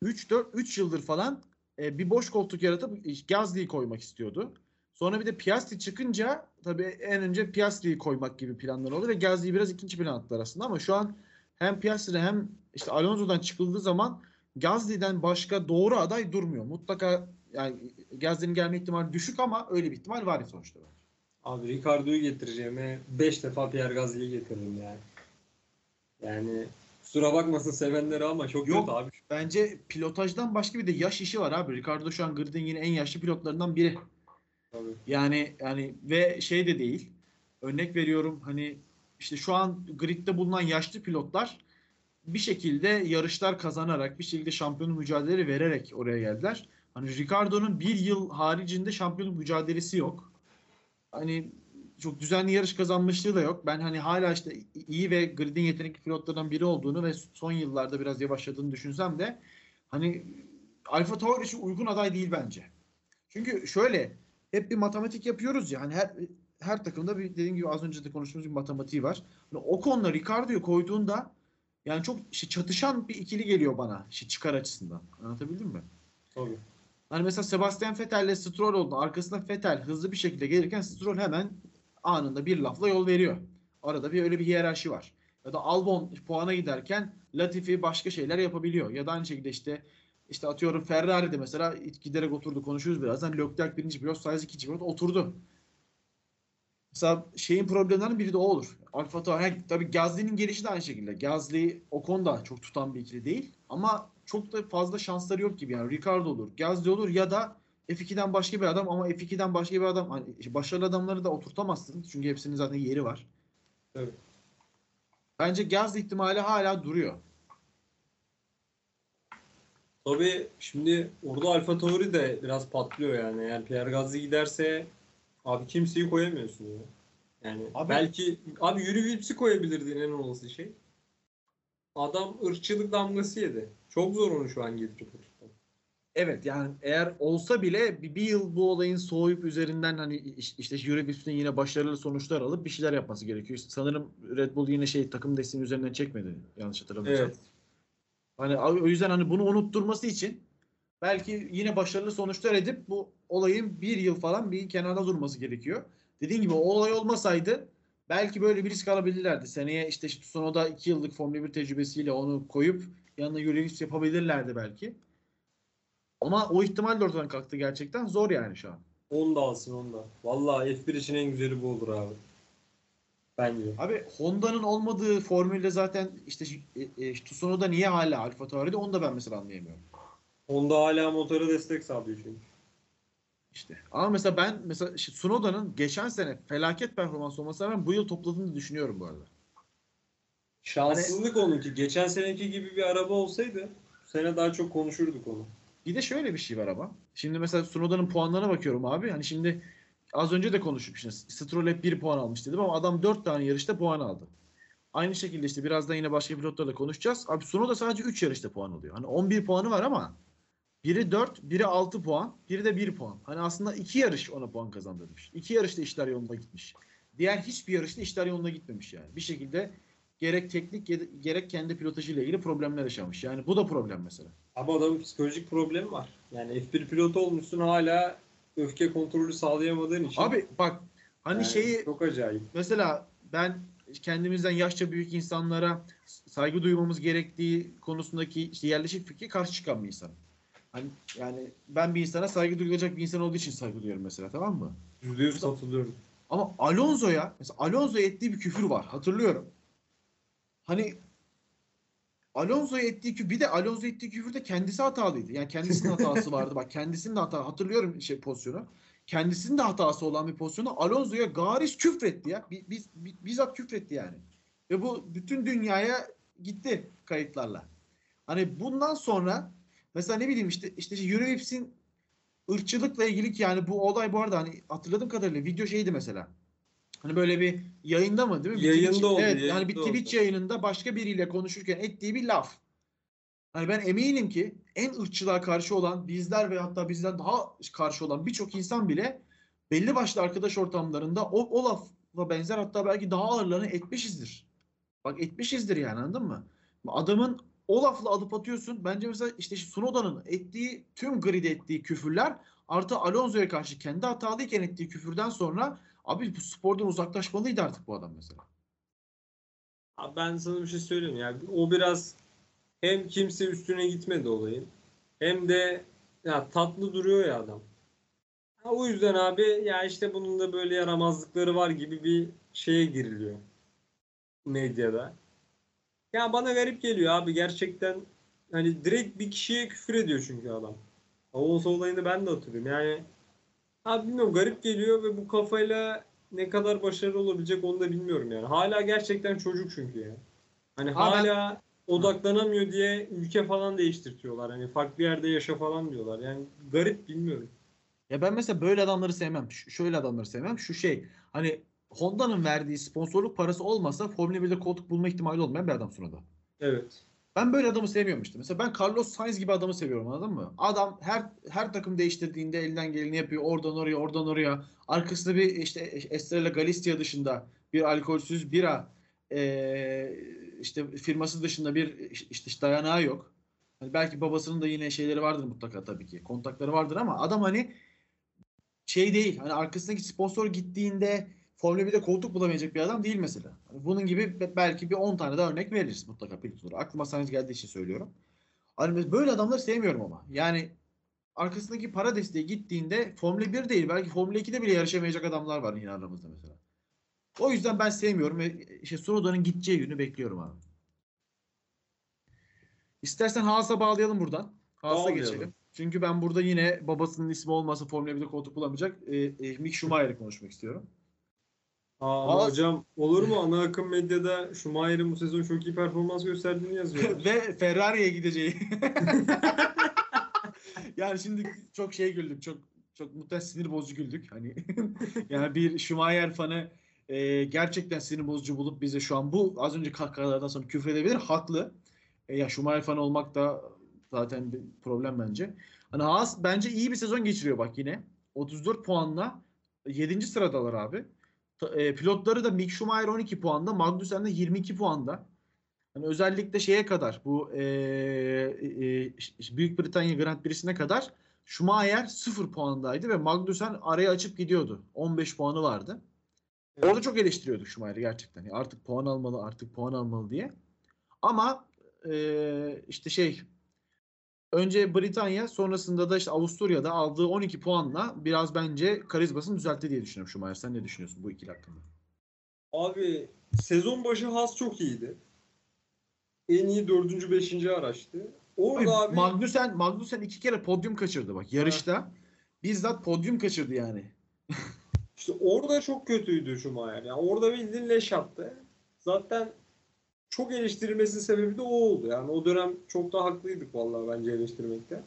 3 yıldır falan bir boş koltuk yaratıp Gasly'yi koymak istiyordu. Sonra bir de Piastri çıkınca tabii en önce Piastri'yi koymak gibi planlar oldu ve Gasly'yi biraz ikinci plan attılar aslında ama şu an hem Piastri hem işte Alonso'dan çıkıldığı zaman Gasly'den başka doğru aday durmuyor. Mutlaka yani Gasly'nin gelme ihtimali düşük ama öyle bir ihtimal var sonuçta. Abi Ricciardo'yu getireceğime 5 defa Pierre Gasly'yi getirdim yani. Yani kusura bakmasın sevenleri ama çok kötü abi. Bence pilotajdan başka bir de yaş işi var abi. Ricciardo şu an Grid'in yine en yaşlı pilotlarından biri. Tabii. Yani ve şey de değil. Örnek veriyorum hani işte şu an Grid'de bulunan yaşlı pilotlar bir şekilde yarışlar kazanarak bir şekilde şampiyonluk mücadeleleri vererek oraya geldiler. Hani Ricciardo'nun bir yıl haricinde şampiyonluk mücadelesi yok. Hani çok düzenli yarış kazanmışlığı da yok. Ben hani hala işte iyi ve Grid'in yetenekli pilotlardan biri olduğunu ve son yıllarda biraz yavaşladığını düşünsem de hani Alfa Tauri için uygun aday değil bence. Çünkü şöyle hep bir matematik yapıyoruz ya hani her takımda bir dediğim gibi az önce de konuştuğumuz bir matematiği var. Yani Ocon'la Ricciardo'yu koyduğunda yani çok çatışan bir ikili geliyor bana çıkar açısından. Anlatabildim mi? Tabii. Hani mesela Sebastian Vettel'le Stroll oldu. Arkasına Vettel hızlı bir şekilde gelirken Stroll hemen anında bir lafla yol veriyor. Arada bir öyle bir hiyerarşi var. Ya da Albon puana giderken Latifi başka şeyler yapabiliyor. Ya da aynı şekilde işte atıyorum Ferrari'de mesela giderek oturdu, konuşuyoruz birazdan. Leclerc birinci pilot, Sainz ikinci pilot oturdu. Mesela şeyin problemlerinden biri de o olur. Alfa Tauri tabii Gasly'nin gelişi de aynı şekilde. Gasly o konuda çok tutan bir ikili değil. Ama çok da fazla şansları yok gibi yani. Ricciardo olur, Gasly olur ya da F2'den başka bir adam, ama F2'den başka bir adam, hani başarılı adamları da oturtamazsın. Çünkü hepsinin zaten yeri var. Evet. Bence Gasly ihtimali hala duruyor. Tabii şimdi orada Alfa Tauri de biraz patlıyor yani. Eğer Pierre Gasly giderse abi kimseyi koyamıyorsun ya. Yani abi, belki abi Yuri Vips'i koyabilirdin en olası şey. Adam ırkçılık damgası yedi. Çok zor onu şu an getirip. Evet yani eğer olsa bile bir yıl bu olayın soğuyup üzerinden hani işte Yuri Vips'in yine başarılı sonuçlar alıp bir şeyler yapması gerekiyor. Sanırım Red Bull yine takım desteğini üzerinden çekmedi. Yanlış hatırlamıyorsam. Evet. Hani o yüzden hani bunu unutturması için belki yine başarılı sonuçlar edip bu olayın bir yıl falan bir kenarda durması gerekiyor. Dediğim gibi o olay olmasaydı belki böyle bir risk alabilirlerdi. Seneye işte Tsunoda 2 yıllık Formula 1 tecrübesiyle onu koyup yanına Yuri Vips yapabilirlerdi belki. Ama o ihtimal de ortadan kalktı gerçekten. Zor yani şu an. Honda alsın Honda. Valla F1 için en güzeli bu olur abi. Bence. Abi Honda'nın olmadığı formülde zaten Tsunoda'da niye hala Alfa Tauri'de, onu da ben mesela anlayamıyorum. Honda hala motora destek sağlıyor çünkü. İşte. Ama mesela ben Tsunoda'nın geçen sene felaket performans olmasına rağmen bu yıl topladığını düşünüyorum bu arada. Şanssızlık hani, onunki. Geçen seneki gibi bir araba olsaydı bu sene daha çok konuşurduk onu. Bir de şöyle bir şey var ama. Şimdi mesela Tsunoda'nın puanlarına bakıyorum abi. Hani şimdi az önce de konuştuk. Şimdi Stroll hep 1 puan almış dedim ama adam 4 tane yarışta puan aldı. Aynı şekilde birazdan yine başka pilotlarla konuşacağız. Abi Tsunoda sadece 3 yarışta puan alıyor. Hani 11 puanı var ama biri 4, biri 6 puan, biri de 1 puan. Hani aslında 2 yarış ona puan kazandırmış. 2 yarışta işler yolunda gitmiş. Diğer hiçbir yarışta işler yolunda gitmemiş yani. Bir şekilde gerek teknik gerek kendi pilotajıyla ilgili problemler yaşamış. Yani bu da problem mesela. Ama adamın psikolojik problemi var. Yani F1 pilotu olmuşsun hala öfke kontrolü sağlayamadığın için. Abi bak hani yani şeyi çok acayip. Mesela ben kendimizden yaşça büyük insanlara saygı duymamız gerektiği konusundaki yerleşik fikre karşı çıkan bir insan. Hani yani ben bir insana saygı duyulacak bir insan olduğu için saygı duyuyorum mesela, tamam mı? %100 katılıyorum. Ama Alonso'ya ettiği bir küfür var, hatırlıyorum. Hani Alonso'ya ettiği küfür, bir de Alonso'ya ettiği küfür de kendisi hatalıydı. Yani kendisinin hatası vardı. Bak kendisinin de hatası, hatırlıyorum pozisyonu. Kendisinin de hatası olan bir pozisyonu Alonso'ya gariz küfretti ya. Bizzat küfretti yani. Ve bu bütün dünyaya gitti kayıtlarla. Hani bundan sonra mesela ne bileyim Yuri Vips'in ırkçılıkla ilgili ki yani bu olay bu arada hani hatırladığım kadarıyla video şeydi mesela. Hani böyle bir yayında mı değil mi? Yayında oldu. Evet yani bir Twitch yayınında başka biriyle konuşurken ettiği bir laf. Hani ben eminim ki en ırkçılığa karşı olan bizler ve hatta bizden daha karşı olan birçok insan bile belli başlı arkadaş ortamlarında o lafla benzer hatta belki daha ağırlarını etmişizdir. Bak etmişizdir yani, anladın mı? Adamın o lafla alıp atıyorsun. Bence mesela Tsunoda'nın ettiği tüm grid ettiği küfürler artı Alonso'ya karşı kendi hatalıyken ettiği küfürden sonra abi bu spordan uzaklaşmalıydı artık bu adam mesela. Abi ben sana bir şey söyleyeyim ya. O biraz hem kimse üstüne gitmedi olayın hem de ya tatlı duruyor ya adam. Ya o yüzden abi ya bunun da böyle yaramazlıkları var gibi bir şeye giriliyor medyada. Ya bana garip geliyor abi gerçekten, hani direkt bir kişiye küfür ediyor çünkü adam. Alonso olayını ben de hatırlıyorum yani. Abi bilmiyorum, garip geliyor ve bu kafayla ne kadar başarılı olabilecek onu da bilmiyorum yani. Hala gerçekten çocuk çünkü yani. Hani hala odaklanamıyor diye ülke falan değiştirtiyorlar. Hani farklı yerde yaşa falan diyorlar. Yani garip, bilmiyorum. Ya ben mesela böyle adamları sevmem. Şöyle adamları sevmem. Hani Honda'nın verdiği sponsorluk parası olmasa Formula 1'de koltuk bulma ihtimali olmayan bir adam Tsunoda. Evet. Ben böyle adamı sevmiyormuştum. Mesela ben Carlos Sainz gibi adamı seviyorum, anladın mı? Adam her takım değiştirdiğinde elinden geleni yapıyor. Oradan oraya. Arkasında bir Estrella Galicia dışında bir alkolsüz bira firması dışında bir dayanağı yok. Hani belki babasının da yine şeyleri vardır mutlaka, tabii ki. Kontakları vardır ama adam hani değil. Hani arkasındaki sponsor gittiğinde Formula 1'de koltuk bulamayacak bir adam değil mesela. Hani bunun gibi belki bir 10 tane daha örnek veririz mutlaka pilotlara. Aklıma Sainz geldiği için söylüyorum. Hani böyle adamları sevmiyorum ama. Yani arkasındaki para desteği gittiğinde Formula 1 değil belki Formula 2'de bile yarışamayacak adamlar var yine aramızda mesela. O yüzden ben sevmiyorum ve Tsunoda'nın gideceği günü bekliyorum abi. İstersen Haas'a bağlayalım buradan. Haas'a geçelim. Çünkü ben burada yine babasının ismi olmasa Formula 1'de koltuk bulamayacak Mick Schumacher'ı konuşmak istiyorum. Aa, hocam olur mu? Ana akım medyada Schumacher'ın bu sezon çok iyi performans gösterdiğini yazıyor. Ve Ferrari'ye gideceği. Yani şimdi çok şey güldük. Çok mutlaka sinir bozucu güldük. Hani yani bir Schumacher fanı gerçekten sinir bozucu bulup bize şu an bu az önce kahkahalardan sonra küfredebilir. Haklı. Ya Schumacher fanı olmak da zaten bir problem bence. Hani Haas bence iyi bir sezon geçiriyor bak yine. 34 puanla 7. sıradalar abi. Pilotları da Mick Schumacher 12 puanda, Magnussen de 22 puanda. Yani özellikle şeye kadar bu Büyük Britanya Grand Prix'sine kadar Schumacher 0 puandaydı ve Magnussen araya açıp gidiyordu. 15 puanı vardı. Evet. Orada çok eleştiriyorduk Schumacher'i gerçekten. Yani artık puan almalı, artık puan almalı diye. Ama işte şey önce Britanya sonrasında da işte Avusturya'da aldığı 12 puanla biraz bence karizmasını düzeltti diye düşünüyorum Schumacher. Sen ne düşünüyorsun bu ikili hakkında? Abi sezon başı Haas çok iyiydi. En iyi 4. 5. araçtı. Orada abi Magnussen 2 kere podyum kaçırdı bak yarışta. Ha. Bizzat podyum kaçırdı yani. İşte orada çok kötüydü Schumacher. Yani orada bildiğin leş yaptı. Zaten çok eleştirilmesinin sebebi de o oldu. Yani o dönem çok da haklıydık vallahi bence eleştirmekte.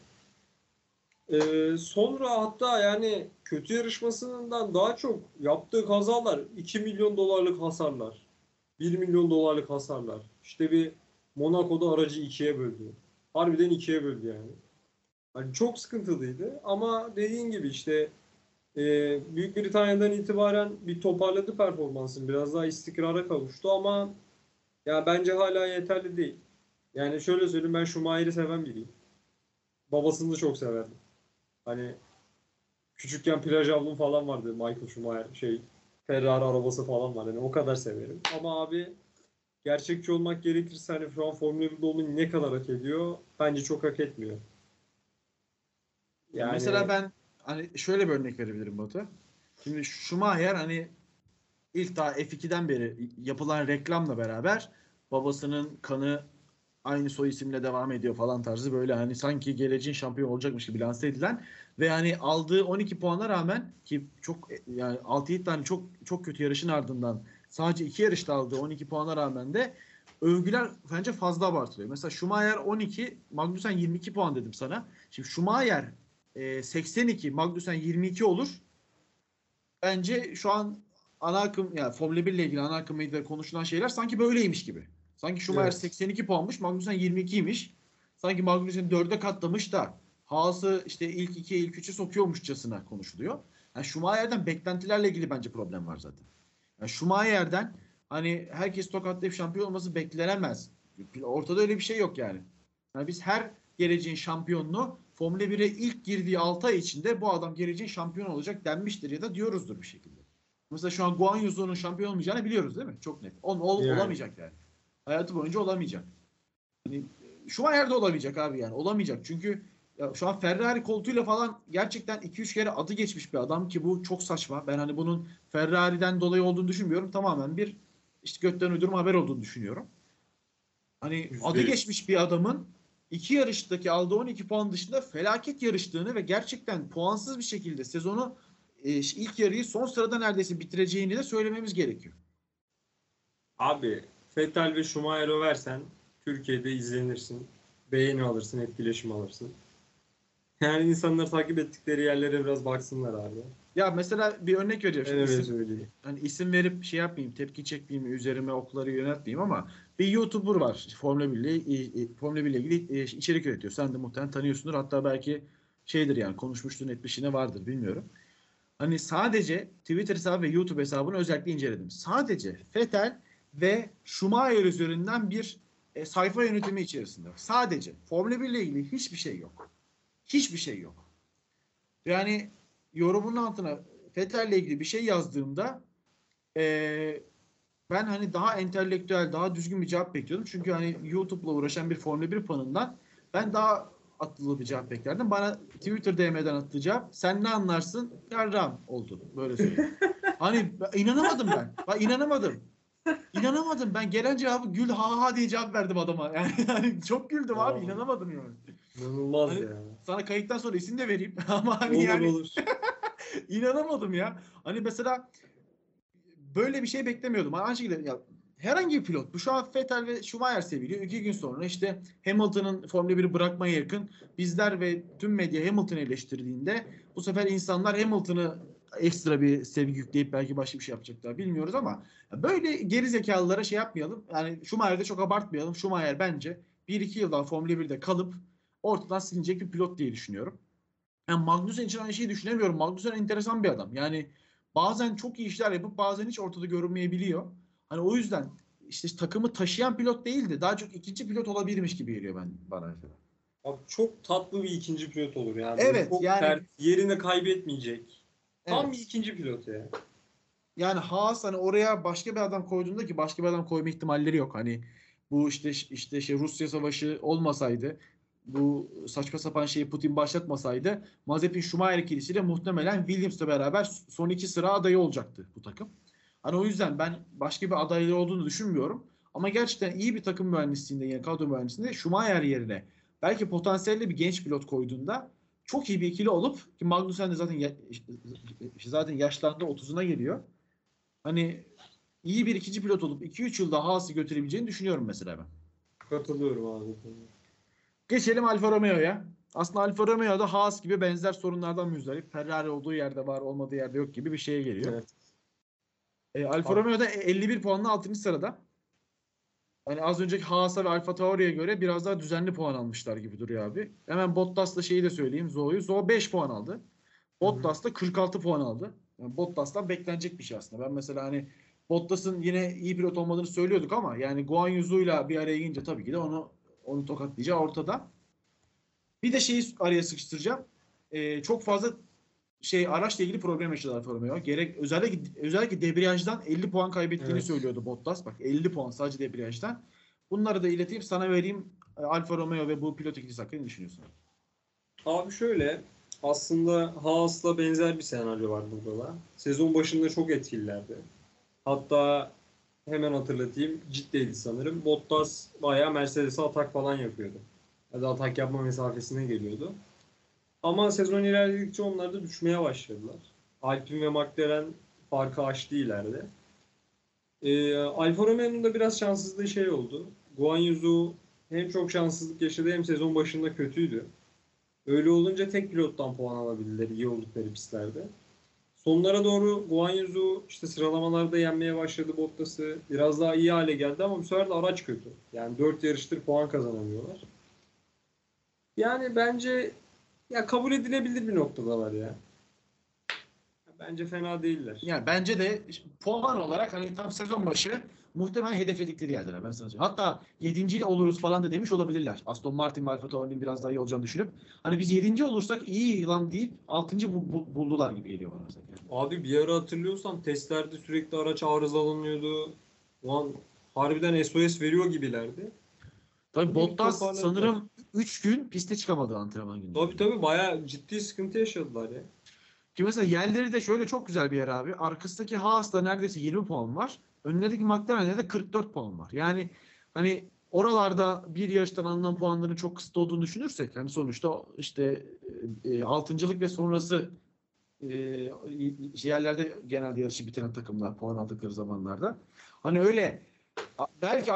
Sonra hatta yani kötü yarışmasından daha çok yaptığı kazalar 2 milyon dolarlık hasarlar. 1 milyon dolarlık hasarlar. İşte bir Monaco'da aracı ikiye böldü. Harbiden ikiye böldü yani. Hani çok sıkıntılıydı ama dediğin gibi işte Büyük Britanya'dan itibaren bir toparladı performansını. Biraz daha istikrara kavuştu ama ya bence hala yeterli değil. Yani şöyle söyleyeyim ben Schumacher'i seven biriyim. Babasını da çok severdim. Hani küçükken plaj havlum falan vardı Michael Schumacher Ferrari arabası falan var. Yani o kadar severim. Ama abi gerçekçi olmak gerekirse hani şu an Formula 1'de olmayı ne kadar hak ediyor? Bence çok hak etmiyor. Yani mesela ben hani şöyle bir örnek verebilirim Batu. Şimdi Schumacher hani İlk daha F2'den beri yapılan reklamla beraber babasının kanı aynı soy isimle devam ediyor falan tarzı böyle hani sanki geleceğin şampiyon olacakmış gibi lanse edilen ve hani aldığı 12 puana rağmen ki çok yani 6-7 tane çok kötü yarışın ardından sadece 2 yarışta aldığı 12 puana rağmen de övgüler bence fazla abartılıyor. Mesela Schumacher 12, Magnussen 22 puan dedim sana. Şimdi Schumacher 82, Magnussen 22 olur. Bence şu an ana akım yani Formula 1 ile ilgili ana akım medyada konuşulan şeyler sanki böyleymiş gibi. Sanki Schumacher 82 puanmış, Magnussen 22'ymiş. Sanki Magnussen 4'e katlamış da Haas'ı işte ilk 2'ye ilk 3'e sokuyormuşçasına konuşuluyor. Yani Schumacher'den beklentilerle ilgili bence problem var zaten. Yani Schumacher'den hani herkes tokatlayıp şampiyon olması beklenemez. Ortada öyle bir şey yok yani. Yani biz her geleceğin şampiyonunu Formula 1'e ilk girdiği 6 ay içinde bu adam geleceğin şampiyon olacak denmiştir ya da diyoruzdur bir şekilde. Mesela şu an Guanyu Zhou'nun şampiyon olmayacağını biliyoruz değil mi? Çok net. Olamayacak yani. Hayatı boyunca olamayacak. Yani Schumacher de olamayacak abi yani. Olamayacak. Çünkü ya şu an Ferrari koltuğuyla falan gerçekten 2-3 kere adı geçmiş bir adam ki bu çok saçma. Ben hani bunun Ferrari'den dolayı olduğunu düşünmüyorum. Tamamen bir işte götten uydurma haber olduğunu düşünüyorum. Hani adı geçmiş bir adamın 2 yarıştaki aldığı 12 puan dışında felaket yarıştığını ve gerçekten puansız bir şekilde sezonu ilk yarıyı son sırada neredeyse bitireceğini de söylememiz gerekiyor. Abi Vettel ve Schumacher'ı versen Türkiye'de izlenirsin. Beğeni alırsın, etkileşim alırsın. Yani insanlar takip ettikleri yerlere biraz baksınlar abi. Ya mesela bir örnek vereceğim. Şimdi evet, isim, hani isim verip şey yapmayayım, tepki çekmeyeyim, üzerime okları yöneltmeyeyim ama bir YouTuber var Formula 1 ile ilgili içerik üretiyor. Sen de muhtemelen tanıyorsundur. Hatta belki şeydir yani konuşmuştun etmişine vardır bilmiyorum. Hani sadece Twitter hesabı ve YouTube hesabını özellikle inceledim. Sadece Vettel ve Schumacher üzerinden bir sayfa yönetimi içerisinde. Sadece. Formula 1 ile ilgili hiçbir şey yok. Hiçbir şey yok. Yani yorumun altına Vettel ile ilgili bir şey yazdığımda ben hani daha entelektüel, daha düzgün bir cevap bekliyordum. Çünkü hani YouTube'la uğraşan bir Formula 1 fanından ben daha atlılı bir cevap beklerdim. Bana Twitter DM'den attığı cevap sen ne anlarsın? Yarram oldu. Böyle söyleyeyim. Hani inanamadım ben. İnanamadım. Ben gelen cevabı gül ha ha diye cevap verdim adama. Yani çok güldüm abi. İnanamadım yani. İnanılmaz hani ya. Sana kayıttan sonra isim de vereyim. Ama hani olur, yani. Olur. İnanamadım ya. Hani mesela böyle bir şey beklemiyordum. Aynı şekilde ya, herhangi bir pilot. Bu şu an Vettel ve Schumacher seviliyor. 2 gün sonra işte Hamilton'ın Formula 1'i bırakmaya yakın. Bizler ve tüm medya Hamilton'ı eleştirdiğinde bu sefer insanlar Hamilton'ı ekstra bir sevgi yükleyip belki başka bir şey yapacaklar. Bilmiyoruz ama böyle gerizekalılara şey yapmayalım. Yani Schumacher'de çok abartmayalım. Schumacher bence 1-2 yıldan Formula 1'de kalıp ortadan silinecek bir pilot diye düşünüyorum. Yani Magnussen için aynı şeyi düşünemiyorum. Magnussen enteresan bir adam. Yani bazen çok iyi işler yapıp bazen hiç ortada görünmeyebiliyor. Hani o yüzden işte takımı taşıyan pilot değildi. Daha çok ikinci pilot olabilirmiş gibi geliyor bana. Abi çok tatlı bir ikinci pilot olur yani. Evet. Çok yani yerini kaybetmeyecek. Tam evet. Bir ikinci pilot ya. Yani Haas hani oraya başka bir adam koyduğunda ki başka bir adam koyma ihtimalleri yok. Hani bu işte şey Rusya savaşı olmasaydı, bu saçma sapan şeyi Putin başlatmasaydı Mazepin Schumacher ikilisiyle muhtemelen Williams'la beraber son 2 sıra adayı olacaktı bu takım. Hani o yüzden ben başka bir adayları olduğunu düşünmüyorum. Ama gerçekten iyi bir takım mühendisliğinde, yani kadro mühendisliğinde Schumacher yerine belki potansiyelli bir genç pilot koyduğunda çok iyi bir ikili olup ki Magnussen de zaten yaşlandı, 30'una geliyor. Hani iyi bir ikinci pilot olup 2-3 yılda Haas'ı götürebileceğini düşünüyorum mesela ben. Katılıyorum abi. Geçelim Alfa Romeo'ya. Aslında Alfa Romeo'da Haas gibi benzer sorunlardan müzdarip. Ferrari olduğu yerde var, olmadığı yerde yok gibi bir şeye geliyor. Evet. Alfa Romeo'da 51 puanla 6. sırada. Hani az önceki Haas'a ve Alfa Tauri'ye göre biraz daha düzenli puan almışlar gibi duruyor abi. Hemen Bottas'la şeyi de söyleyeyim. Zhou 5 puan aldı. Bottas da 46 puan aldı. Yani Bottas'tan beklenecek bir şey aslında. Ben mesela hani Bottas'ın yine iyi pilot olmadığını söylüyorduk ama yani Guanyu Zhou'yla bir araya gelince tabii ki de onu tokatlayacağı ortada. Bir de şeyi araya sıkıştıracağım. Çok fazla araçla ilgili problem yaşadılar Alfa Romeo. Özellikle debriyajdan 50 puan kaybettiğini söylüyordu Bottas. Bak 50 puan sadece debriyajdan. Bunları da ileteyim sana vereyim. Alfa Romeo ve bu pilot ikilisi hakkında ne düşünüyorsun? Abi şöyle aslında Haas'la benzer bir senaryo var burada da. Sezon başında çok etkililerdi. Hatta hemen hatırlatayım Cidde'ydi sanırım. Bottas bayağı Mercedes'e atak falan yapıyordu. Ya da atak yapma mesafesine geliyordu. Ama sezon ilerledikçe onlar da düşmeye başladılar. Alpine ve McLaren farkı aştı ileride. Alfa Romeo'nun da biraz şanssızlığı şey oldu. Guanyu Zhou hem çok şanssızlık yaşadı hem sezon başında kötüydü. Öyle olunca tek pilottan puan alabildiler iyi oldukları pistlerde. Sonlara doğru Guanyu Zhou işte sıralamalarda yenmeye başladı Bottas'ı. Biraz daha iyi hale geldi ama bu sefer de araç kötü. Yani 4 yarıştır puan kazanamıyorlar. Yani bence ya kabul edilebilir bir noktadalar ya. Bence fena değiller. Yani bence de puan olarak hani tam sezon başı muhtemelen hedefledikleri yerdeler. Ben sana söyleyeyim. Hatta 7. oluruz falan da demiş olabilirler. Aston Martin ve Alfa Tauri'nin biraz daha iyi olacağını düşünüp hani biz 7. olursak iyi yılan deyip 6. buldular gibi geliyor bana. Yani. Abi bir ara hatırlıyorsan testlerde sürekli araç arızalanıyordu. Ulan harbiden SOS veriyor gibilerdi. Tabii Bottas sanırım 3 gün piste çıkamadı antrenman günü. Tabii bayağı ciddi sıkıntı yaşadılar ya. Ki mesela yerleri de şöyle çok güzel bir yer abi. Arkasındaki Haas'ta neredeyse 20 puan var. Önündeki McLaren'de de 44 puan var. Yani hani oralarda bir yarıştan alınan puanların çok kısıtlı olduğunu düşünürsek hani sonuçta işte 6.lık ve sonrası yerlerde genelde yarışı bitiren takımlar puan aldıkları zamanlarda. Hani öyle belki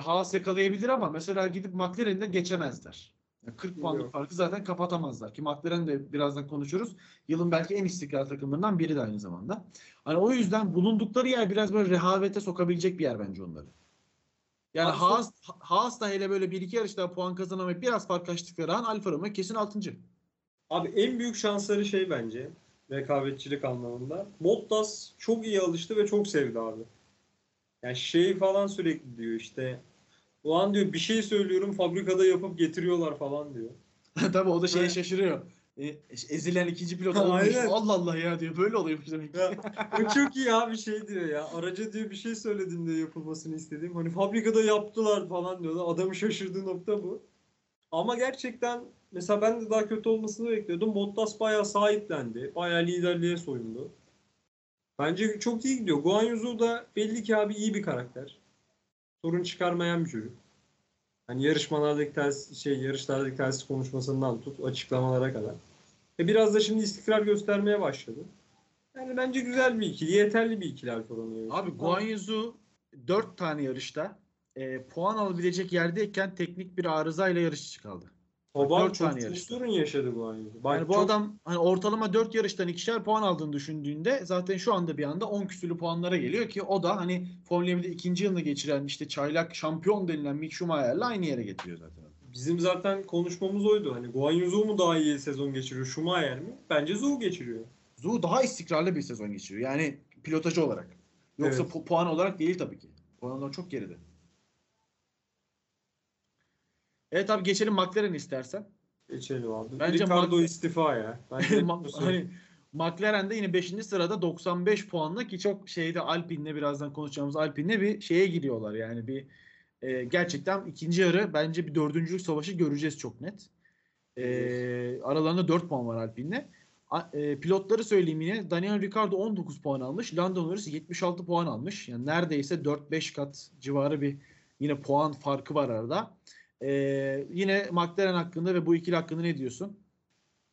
Haas yakalayabilir ama mesela gidip McLaren'den geçemezler. Yani 40 puanlık farkı zaten kapatamazlar. Ki McLaren de birazdan konuşuruz. Yılın belki en istikrarlı takımlarından biri de aynı zamanda. Hani o yüzden bulundukları yer biraz böyle rehavete sokabilecek bir yer bence onları. Yani Haas da hele böyle 1-2 yarışta puan kazanamayıp biraz fark açtıkları an Alfa Romeo kesin 6. Abi en büyük şansları bence rekabetçilik anlamında. Bottas çok iyi alıştı ve çok sevdi abi. Yani falan sürekli diyor işte. Ulan diyor bir şey söylüyorum fabrikada yapıp getiriyorlar falan diyor. Tabii o da şaşırıyor. Ezilen ikinci pilot olmuş. Allah Allah ya diyor. Böyle oluyormuş demek ki. O çok iyi abi diyor ya. Araca diyor bir şey söyledim diyor yapılmasını istediğim. Hani fabrikada yaptılar falan diyorlar. Adamı şaşırdığı nokta bu. Ama gerçekten mesela ben de daha kötü olmasını bekliyordum. Bottas bayağı sahiplendi. Bayağı liderliğe soyundu. Bence çok iyi gidiyor. Guanyu Zhou da belli ki abi iyi bir karakter. Sorun çıkarmayan bir çocuk. Hani yarışmalardaki yarışlardaki telsiz konuşmasından tut açıklamalara kadar. Biraz da şimdi istikrar göstermeye başladı. Yani bence güzel bir ikili, yeterli bir ikili Alfa Romeo. Abi Guanyu Zhou 4 tane yarışta puan alabilecek yerdeyken teknik bir arızayla yarışçı kaldı. Oban çok sorun yaşadı Guanyu Zhou. Yani bu çok... adam hani ortalama 4 yarıştan 2'şer puan aldığını düşündüğünde zaten şu anda bir anda 10 küsürlü puanlara geliyor ki o da hani Formula 1'de 2. yılını geçiren işte çaylak şampiyon denilen Mick Schumacher'la aynı yere getiriyor zaten. Bizim zaten konuşmamız oydu. Hani Guanyu Zhou mu daha iyi sezon geçiriyor, Schumacher mi? Bence Zhou geçiriyor. Zhou daha istikrarlı bir sezon geçiriyor. Yani pilotajı olarak. Yoksa evet. Puan olarak değil tabii ki. Puanlar çok geride. Evet abi geçelim McLaren istersen. Geçelim abi. Bence Ricardo istifa ya. Bence hani McLaren'de yine 5. sırada 95 puanla ki çok şeyde Alpine'le birazdan konuşacağımız Alpine'le bir şeye giriyorlar. Yani bir gerçekten ikinci yarı bence bir dördüncülük savaşı göreceğiz çok net. Aralarında 4 puan var Alpine'le. Pilotları söyleyeyim yine. Daniel Ricciardo 19 puan almış. Lando Norris 76 puan almış. Yani neredeyse 4-5 kat civarı bir yine puan farkı var arada. Yine McLaren hakkında ve bu ikili hakkında ne diyorsun?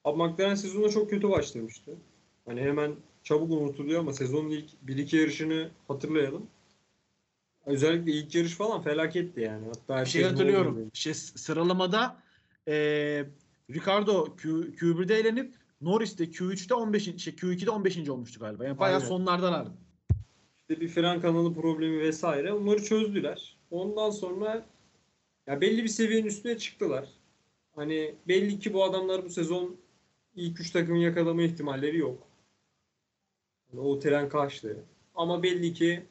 Abi McLaren sezonuna çok kötü başlamıştı. Hani hemen çabuk unutuluyor ama sezonun ilk 1-2 yarışını hatırlayalım. Özellikle ilk yarış falan felaketti yani. Hatta şey hatırlıyorum. Sıralamada Ricardo Q1'de elenip Norris de Q3'te 15. Q2'de 15. olmuştu galiba. Yani bayağı sonlardalardı. İşte bir fren kanalı problemi vesaire. Onları çözdüler. Ondan sonra ya belli bir seviyenin üstüne çıktılar. Hani belli ki bu adamlar bu sezon ilk 3 takımı yakalama ihtimalleri yok. Yani o tren kaçtı. Ama belli ki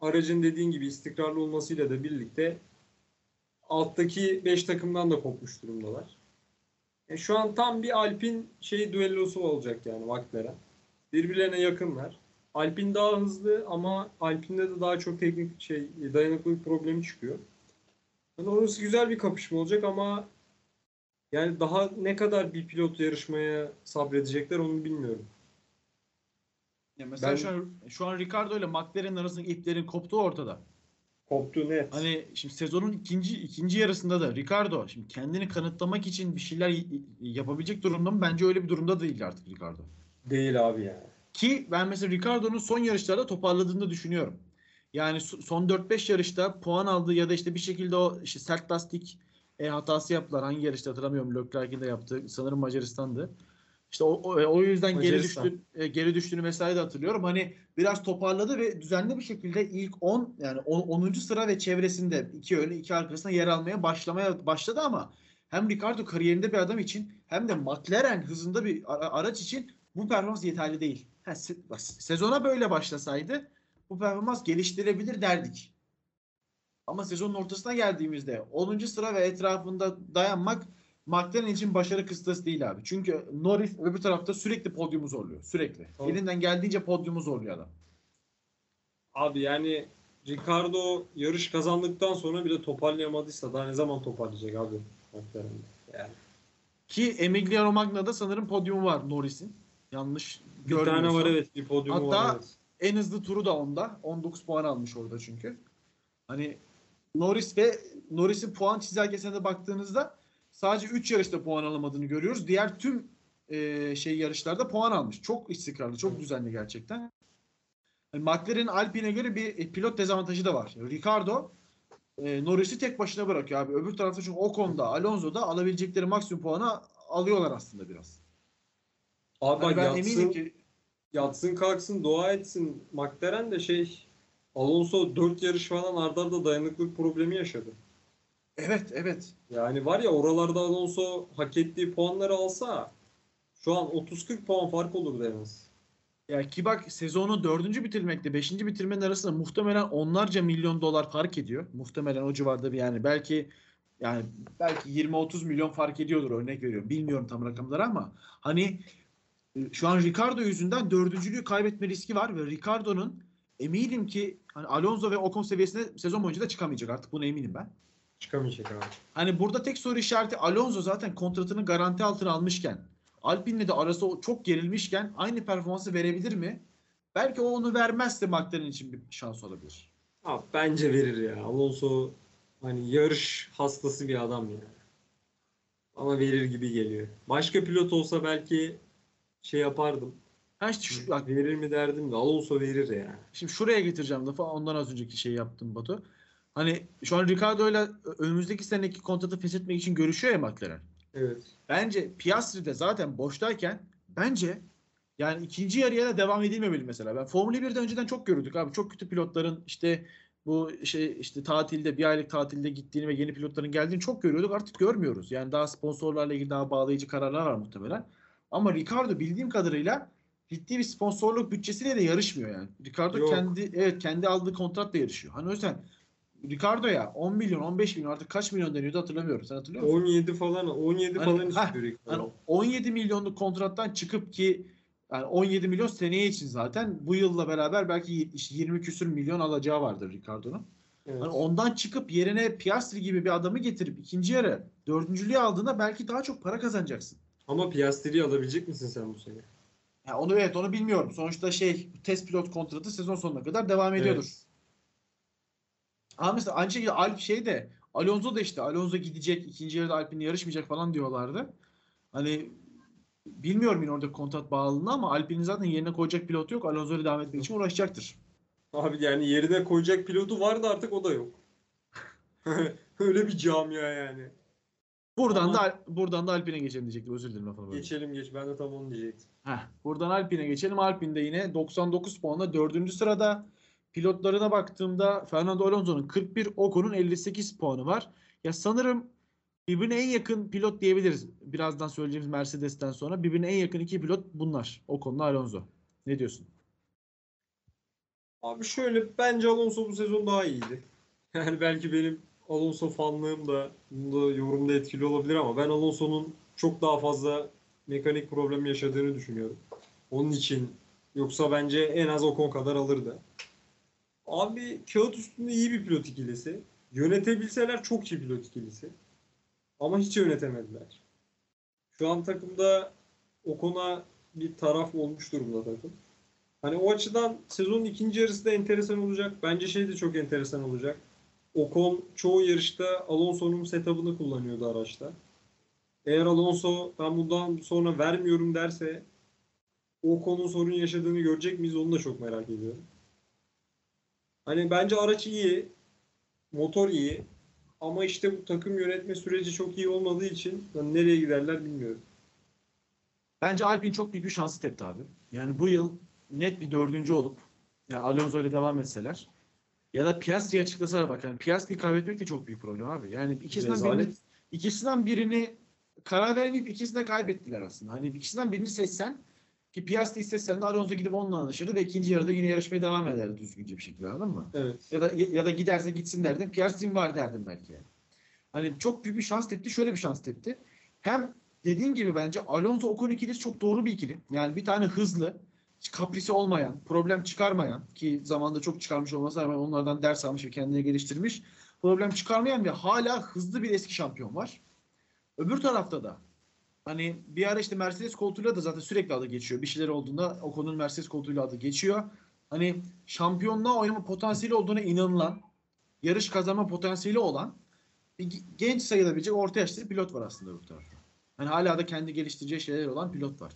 aracın dediğin gibi istikrarlı olmasıyla da birlikte alttaki 5 takımdan da kopmuş durumdalar. Şu an tam bir Alpine düellosu olacak yani McLaren. Birbirlerine yakınlar. Alpine daha hızlı ama Alpine'de de daha çok teknik dayanıklılık problemi çıkıyor. Yani orası güzel bir kapışma olacak ama yani daha ne kadar bir pilot yarışmaya sabredecekler onu bilmiyorum. Ya mesela şu an Ricardo ile McLaren arasındaki iplerin koptuğu ortada. Koptu net. Hani şimdi sezonun ikinci yarısında da Ricardo şimdi kendini kanıtlamak için bir şeyler yapabilecek durumda mı? Bence öyle bir durumda değil artık Ricardo. Değil abi yani. Ki ben mesela Ricardo'nun son yarışlarda toparladığını düşünüyorum. Yani son 4-5 yarışta puan aldı ya da işte bir şekilde o sert lastik hatası yaptılar. Hangi yarışta hatırlamıyorum. Leclerc'in de yaptı. Sanırım Macaristan'dı. İşte o yüzden Macaristan. geri düştüğünü vesaire de hatırlıyorum. Hani biraz toparladı ve düzenli bir şekilde ilk 10 yani 10. sıra ve çevresinde iki öne iki arkasına yer almaya başladı ama hem Ricardo kariyerinde bir adam için hem de McLaren hızında bir araç için bu performans yeterli değil. Sezona böyle başlasaydı bu performans geliştirebilir derdik. Ama sezonun ortasına geldiğimizde 10. sıra ve etrafında dayanmak McLaren için başarı kıstası değil abi. Çünkü Norris öbür tarafta sürekli podyumu zorluyor. Sürekli. Tamam. Elinden geldiğince podyumu zorluyor adam. Abi yani Ricardo yarış kazandıktan sonra bile toparlayamadıysa daha ne zaman toparlayacak abi McLaren'de yani. Ki Emilia Romagna'da sanırım podyumu var Norris'in. Yanlış görmüyorsam. Bir tane var evet. Bir podyumu var. Hatta en hızlı turu da onda. 19 puan almış orada çünkü. Hani Norris'in puan çizelgesine de baktığınızda sadece 3 yarışta puan alamadığını görüyoruz. Diğer tüm yarışlarda puan almış. Çok istikrarlı, çok düzenli gerçekten. Yani McLaren'in Alpine'e göre bir pilot dezavantajı da var. Ricardo Norris'i tek başına bırakıyor abi. Öbür tarafta çünkü Ocon'da, Alonso'da alabilecekleri maksimum puanı alıyorlar aslında biraz. Abi yani ben eminim ki yatsın kalksın dua etsin McLaren de Alonso 4 yarış falan arda arda dayanıklılık problemi yaşadı. Evet. Yani var ya oralarda Alonso hak ettiği puanları alsa şu an 30-40 puan fark olurdu en az. Ya ki bak sezonu 4. bitirmekle 5. bitirmenin arasında muhtemelen onlarca milyon dolar fark ediyor. Muhtemelen o civarda bir belki 20-30 milyon fark ediyordur örnek veriyorum. Bilmiyorum tam rakamları ama hani şu an Ricardo yüzünden dördüncülüğü kaybetme riski var ve Ricardo'nun eminim ki hani Alonso ve Ocon seviyesine sezon boyunca da çıkamayacak artık buna eminim ben. Çıkamayacak abi. Hani burada tek soru işareti Alonso zaten kontratını garanti altına almışken Alpine'le de arası çok gerilmişken aynı performansı verebilir mi? Belki o onu vermezse McLaren için bir şans olabilir. Abi bence verir ya. Alonso hani yarış hastası bir adam ya. Ama verir gibi geliyor. Başka pilot olsa belki şey yapardım. Bak, verir mi derdim de Alonso verir ya. Şimdi şuraya getireceğim lafı. Ondan az önceki şey yaptım Batu. Hani şu an Ricciardo'yla önümüzdeki seneki kontratı feshetmek için görüşüyor ya McLaren. Evet. Bence Piastri de zaten boştayken bence yani ikinci yarıya da devam edilmemeli mesela. Ben Formula 1'de önceden çok görürdük abi. Çok kötü pilotların işte bu şey işte tatilde, bir aylık tatilde gittiğini ve yeni pilotların geldiğini çok görüyorduk. Artık görmüyoruz. Yani daha sponsorlarla ilgili daha bağlayıcı kararlar var muhtemelen. Ama Ricciardo bildiğim kadarıyla ciddi bir sponsorluk bütçesiyle de yarışmıyor yani. Ricciardo kendi aldığı kontratla yarışıyor. Hani o yüzden Ricciardo'ya 10 milyon, 15 milyon artık kaç milyon deniyordu hatırlamıyorum. Sen hatırlıyor musun? 17 falan istiyor Ricciardo. Yani 17 milyonluk kontrattan çıkıp ki yani 17 milyon seneye için zaten bu yılla beraber belki 20 küsür milyon alacağı vardır Ricciardo'nun. Evet. Yani ondan çıkıp yerine Piastri gibi bir adamı getirip ikinci yarı dördüncülüğü aldığında belki daha çok para kazanacaksın. Ama Piastri'yi alabilecek misin sen bu sene? Yani onu bilmiyorum. Sonuçta test pilot kontratı sezon sonuna kadar devam ediyordur. Evet. Ama mesela aynı şekilde Alonso da Alonso gidecek, ikinci yarıda Alpine'le yarışmayacak falan diyorlardı. Hani bilmiyorum yine orada kontrat bağlılığını ama Alpine'in zaten yerine koyacak pilot yok. Alonso'yu devam etmek için uğraşacaktır. Abi yani yerine koyacak pilotu vardı artık o da yok. Öyle bir camia yani. Buradan da Alpine'e geçelim diyecektim. Özür dilerim lafını böyle. Geç. Ben de tam onu diyecektim. Buradan Alpine'e geçelim. Alpine de yine 99 puanla 4. sırada. Pilotlarına baktığımda Fernando Alonso'nun 41, Ocon'un 58 puanı var. Ya sanırım birbirine en yakın pilot diyebiliriz. Birazdan söyleyeceğimiz Mercedes'ten sonra birbirine en yakın iki pilot bunlar. Ocon'la Alonso. Ne diyorsun? Abi bence Alonso bu sezon daha iyiydi. Yani belki benim Alonso fanlığım da bunda yorumda etkili olabilir ama ben Alonso'nun çok daha fazla mekanik problemi yaşadığını düşünüyorum. Onun için yoksa bence en az Ocon kadar alırdı. Abi kağıt üstünde iyi bir pilot ikilisi. Yönetebilseler çok iyi pilot ikilisi. Ama hiç yönetemediler. Şu an takımda Ocon'a bir taraf olmuş durumda takım. Hani o açıdan sezonun ikinci yarısı da enteresan olacak. Bence de çok enteresan olacak. Ocon çoğu yarışta Alonso'nun setup'ını kullanıyordu araçta. Eğer Alonso ben bundan sonra vermiyorum derse Ocon'un sorun yaşadığını görecek miyiz onu da çok merak ediyorum. Hani bence araç iyi, motor iyi ama bu takım yönetme süreci çok iyi olmadığı için nereye giderler bilmiyorum. Bence Alpine çok büyük bir şansı tepti abi. Yani bu yıl net bir 4. olup yani Alonso ile devam etseler ya da Piastri'yi açıklasalar bak. Yani Piastri'yi kaybetmek de çok büyük problem abi. Yani ikisinden birini karar vermeyip ikisini de kaybettiler aslında. Hani ikisinden birini seçsen ki Piastri istesen de Alonso gidip onunla anlaşırdı ve ikinci yarıda yine yarışmaya devam ederdi düzgünce bir şekilde anladın mı? Evet. Ya da giderse gitsin derdim. Piastri'nin var derdim belki yani. Hani çok büyük bir şans tepti. Şöyle bir şans tepti. Hem dediğim gibi bence Alonso Ocon ikilisi çok doğru bir ikili. Yani bir tane hızlı, kaprisi olmayan, problem çıkarmayan ki zamanda çok çıkarmış olmasına rağmen onlardan ders almış ve kendini geliştirmiş. Problem çıkarmayan ve hala hızlı bir eski şampiyon var. Öbür tarafta da hani bir ara Mercedes koltuğuyla da zaten sürekli adı geçiyor. Bir şeyler olduğunda Ocon'un Mercedes koltuğuyla adı geçiyor. Hani şampiyonluğa oynama potansiyeli olduğuna inanılan, yarış kazanma potansiyeli olan bir genç sayılabilecek orta yaşlı bir pilot var aslında bu tarafta. Hani hala da kendi geliştireceği şeyler olan pilot var.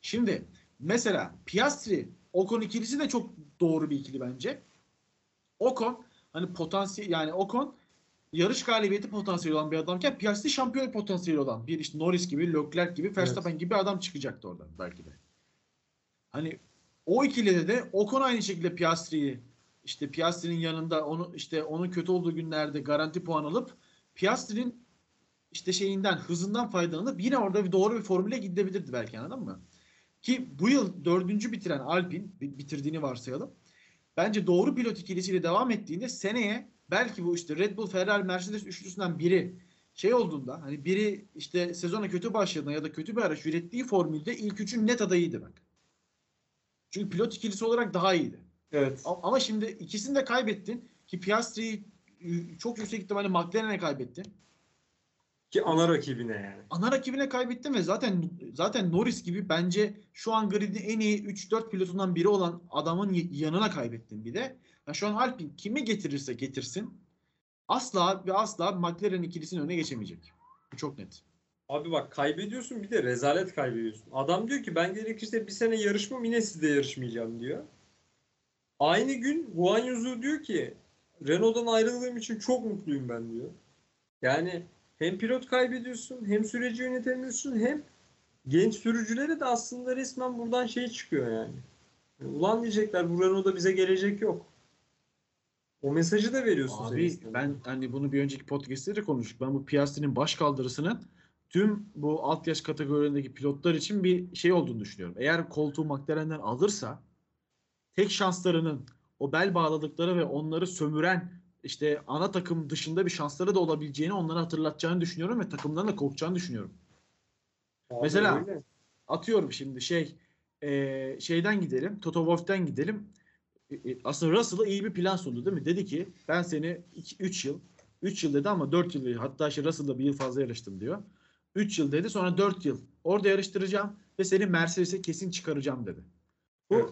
Şimdi mesela Piastri, Ocon ikilisi de çok doğru bir ikili bence. Ocon hani potansiyel yani Ocon yarış galibiyeti potansiyeli olan bir adamken Piastri şampiyon potansiyeli olan bir Norris gibi, Leclerc gibi, Verstappen gibi adam çıkacaktı oradan belki de. Hani o ikilide de Ocon aynı şekilde Piastri'yi Piastri'nin yanında onu onun kötü olduğu günlerde garanti puan alıp Piastri'nin hızından faydalanıp yine orada bir doğru bir formüle gidebilirdi belki anladın mı? Ki bu yıl 4. bitiren Alpine bitirdiğini varsayalım. Bence doğru pilot ikilisiyle devam ettiğinde seneye belki bu Red Bull, Ferrari, Mercedes üçlüsünden biri olduğunda hani biri sezona kötü başladığında ya da kötü bir araç ürettiği formülde ilk üçün net adayıydı bak. Çünkü pilot ikilisi olarak daha iyiydi. Evet. Ama şimdi ikisini de kaybettin ki Piastri'yi çok yüksek ihtimalle McLaren'e kaybettin. Ki ana rakibine yani. Ana rakibine kaybetti mi? Zaten Norris gibi bence şu an gridin en iyi 3-4 pilotundan biri olan adamın yanına kaybettin bir de. Yani şu an Alpine kimi getirirse getirsin asla ve asla McLaren ikilisinin önüne geçemeyecek. Bu çok net. Abi bak kaybediyorsun bir de rezalet kaybediyorsun. Adam diyor ki ben gerekirse bir sene yarışmam yine sizde yarışmayacağım diyor. Aynı gün Guanyu Zhou diyor ki Renault'dan ayrıldığım için çok mutluyum ben diyor. Yani hem pilot kaybediyorsun, hem süreci yönetemiyorsun, hem genç sürücülere de aslında resmen buradan şey çıkıyor yani. Ulan diyecekler, bu Renault'da bize gelecek yok. O mesajı da veriyorsun. Abi ben hani bunu bir önceki podcast'te de konuştuk. Ben bu Piastri'nin baş kaldırısının tüm bu alt yaş kategorilerindeki pilotlar için bir şey olduğunu düşünüyorum. Eğer koltuğu McLaren'den alırsa tek şanslarının o bel bağladıkları ve onları sömüren işte ana takım dışında bir şansları da olabileceğini onlara hatırlatacağını düşünüyorum ve takımdan da korkacağını düşünüyorum. Abi mesela öyle. Atıyorum şimdi şeyden gidelim, Toto Wolff'ten gidelim. Aslında Russell'a iyi bir plan sundu değil mi? Dedi ki ben seni 3 yıl dedi ama 4 yıl hatta Russell'da bir yıl fazla yarıştım diyor. 3 yıl dedi sonra 4 yıl orada yarıştıracağım ve seni Mercedes'e kesin çıkaracağım dedi. Bu evet.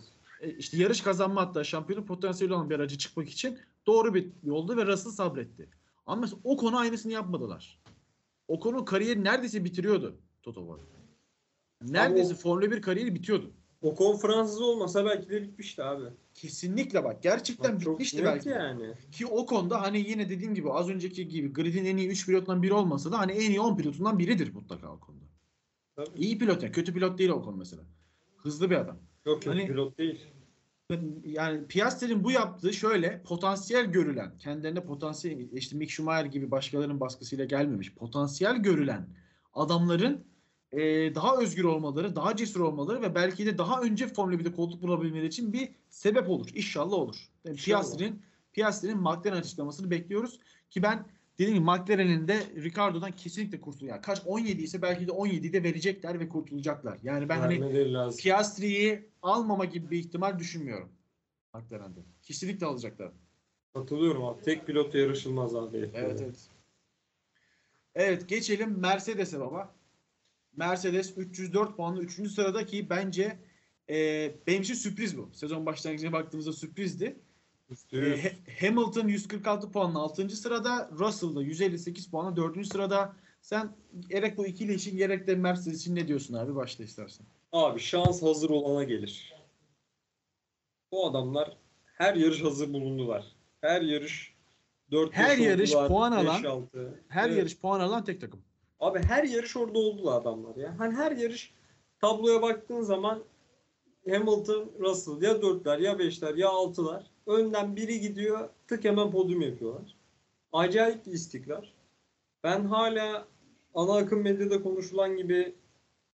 İşte yarış kazanma hatta şampiyonluk potansiyeli olan bir araca çıkmak için doğru bir yoldu ve Russell sabretti. Ama Ocon'a aynısını yapmadılar. Ocon'un kariyeri neredeyse bitiriyordu Toto Wolff. Neredeyse Formula 1 kariyeri bitiyordu. Ocon Fransız olmasa belki de bitmişti abi. Kesinlikle bak gerçekten bak, bitmişti belki. Yani. Ki Ocon da hani yine dediğim gibi az önceki gibi gridin en iyi 3 pilotundan biri olmasa da hani en iyi 10 pilotundan biridir mutlaka Ocon'da. Tabii. İyi pilot yani kötü pilot değil Ocon mesela. Hızlı bir adam. Yok hani, pilot değil. Yani Piastri'nin bu yaptığı şöyle potansiyel görülen, kendilerine potansiyel işte Mick Schumacher gibi başkalarının baskısıyla gelmemiş, potansiyel görülen adamların daha özgür olmaları, daha cesur olmaları ve belki de daha önce Formula 1'de koltuk bulabilmeleri için bir sebep olur. İnşallah olur. Yani Piastri'nin McLaren açıklamasını bekliyoruz ki ben dediğim gibi McLaren'in de Ricardo'dan kesinlikle kurtuluyor. Yani kaç 17 ise belki de 17'yi de verecekler ve kurtulacaklar. Yani ben hani Piastri'yi almama gibi bir ihtimal düşünmüyorum. McLaren'de. Kesinlikle alacaklar. Katılıyorum abi. Tek pilotla yarışılmaz abi. Evet. Evet geçelim Mercedes'e baba. Mercedes 304 puanlı 3. sırada ki bence benim için sürpriz bu. Sezon başlangıcına baktığımızda sürprizdi. Hamilton 146 puanla 6. sırada, Russell da 158 puanla 4. sırada. Sen gerek bu ikili için gerek de Mercedes için ne diyorsun abi? Başla istersen. Abi şans hazır olana gelir. Bu adamlar her yarış hazır bulundular. Her yarış 4 her yarış oldular, puan 5, alan 6. Her evet. yarış puan alan tek takım. Abi her yarış orada oldular adamlar ya. Hani her yarış tabloya baktığın zaman Hamilton, Russell ya 4'ler ya 5'ler ya 6'lar. Önden biri gidiyor tık hemen podyum yapıyorlar. Acayip bir istikrar. Ben hala ana akım medyada konuşulan gibi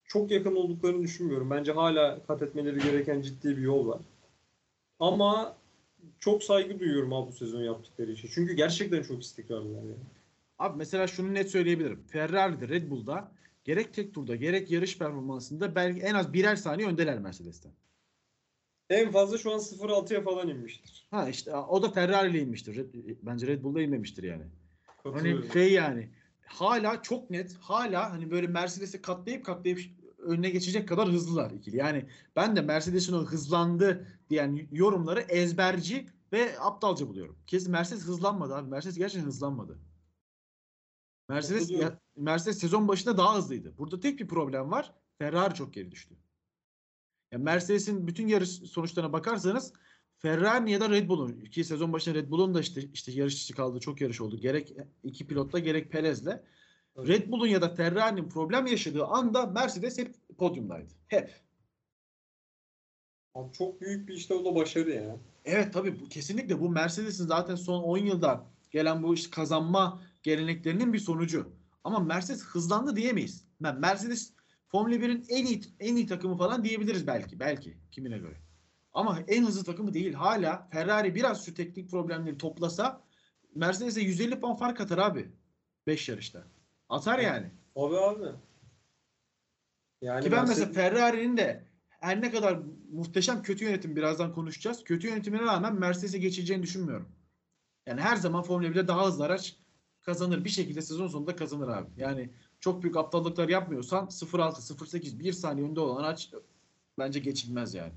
çok yakın olduklarını düşünmüyorum. Bence hala kat etmeleri gereken ciddi bir yol var. Ama çok saygı duyuyorum abi bu sezon yaptıkları işe. Çünkü gerçekten çok istikrarlılar yani. Abi mesela şunu net söyleyebilirim. Ferrari'de, Red Bull'da gerek tek turda gerek yarış performansında belki en az birer saniye öndeler Mercedes'ten. En fazla şu an 0.6'ya falan inmiştir. Ha işte o da Ferrari'yle inmiştir. Bence Red Bull'da inmemiştir yani. Hani yani hala çok net hala hani böyle Mercedes'e katlayıp önüne geçecek kadar hızlılar ikili. Yani ben de Mercedes'in o hızlandı diyen yorumları ezberci ve aptalca buluyorum. Kesin Mercedes hızlanmadı abi. Mercedes gerçekten hızlanmadı. Mercedes sezon başında daha hızlıydı. Burada tek bir problem var. Ferrari çok geri düştü. Yani Mercedes'in bütün yarış sonuçlarına bakarsanız Ferrari ya da Red Bull'un ki sezon başında Red Bull'un da işte yarış içi kaldı. Çok yarış oldu. Gerek iki pilotla gerek Perez'le. Evet. Red Bull'un ya da Ferrari'nin problem yaşadığı anda Mercedes hep podyumdaydı. Hep. Abi çok büyük bir işte o da başarı ya. Evet tabii kesinlikle bu Mercedes'in zaten son 10 yılda gelen bu işte kazanma geleneklerinin bir sonucu. Ama Mercedes hızlandı diyemeyiz. Mercedes Formula 1'in en iyi takımı falan diyebiliriz belki kimine göre. Ama en hızlı takımı değil. Hala Ferrari biraz şu teknik problemleri toplasa Mercedes'e 150 puan fark atar abi. 5 yarışta. Atar yani. Abi. Yani ki ben mesela Ferrari'nin de her ne kadar muhteşem kötü yönetim birazdan konuşacağız. Kötü yönetimine rağmen Mercedes'e geçeceğini düşünmüyorum. Yani her zaman Formula 1'de daha hızlı araç kazanır. Bir şekilde sezon sonunda kazanır abi. Yani çok büyük aptallıklar yapmıyorsan 0.6, 0.8, 1 saniye önde olan araç bence geçilmez yani.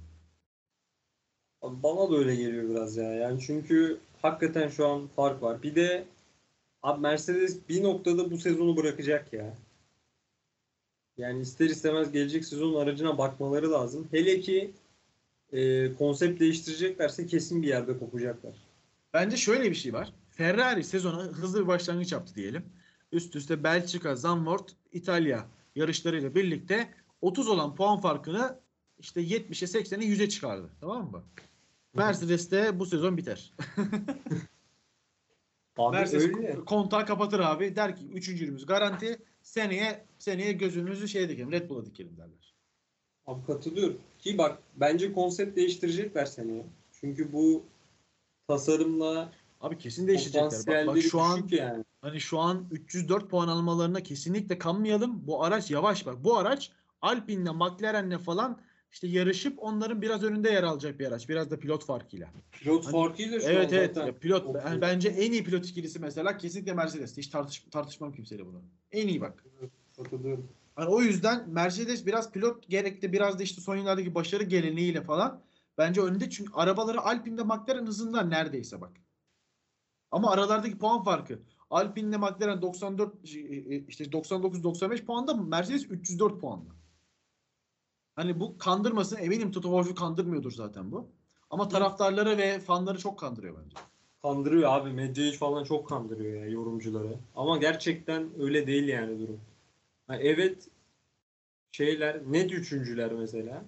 Abi bana da öyle geliyor biraz ya. Yani çünkü hakikaten şu an fark var. Bir de abi Mercedes bir noktada bu sezonu bırakacak ya. Yani ister istemez gelecek sezonun aracına bakmaları lazım. Hele ki konsept değiştireceklerse kesin bir yerde kopacaklar. Bence şöyle bir şey var. Ferrari sezona hızlı bir başlangıç yaptı diyelim. Üst üste Belçika, Zandvoort, İtalya yarışlarıyla birlikte 30 olan puan farkını işte 70'e 80'e 100'e çıkardı. Tamam mı? Mercedes de bu sezon biter. Abi Mercedes kontağı kapatır abi. Der ki 3.'lüğümüz garanti. Seneye gözümüzü şeye dikelim, Red Bull'a dikelim derler. Abi katılıyorum. Ki bak bence konsept değiştirecekler seneye. Çünkü bu tasarımla abi kesin değişecekler. Bak şu an yani. Hani şu an 304 puan almalarına kesinlikle kanmayalım. Bu araç yavaş bak. Bu araç Alpine'le, McLaren'le falan işte yarışıp onların biraz önünde yer alacak bir araç. Biraz da pilot farkıyla. Pilot hani, farkıyla şu evet, an evet, zaten. Pilot, yani bence en iyi pilot ikilisi mesela kesinlikle Mercedes. Hiç tartışmam kimseyle bunu. En iyi bak. Evet, yani o yüzden Mercedes biraz pilot gerekli. Biraz da işte son yıllardaki başarı geleneğiyle falan. Bence önde çünkü arabaları Alpine'de McLaren hızından neredeyse bak. Ama aralardaki puan farkı. Alpine'le McLaren 94 işte 99-95 puanda, Mercedes 304 puanda. Hani bu kandırmasın, eminim Toto Wolff'u kandırmıyordur zaten bu. Ama taraftarları ve fanları çok kandırıyor bence. Kandırıyor abi, medyayı falan çok kandırıyor ya yani, yorumcuları. Ama gerçekten öyle değil yani durum. Yani evet şeyler net üçüncüler mesela.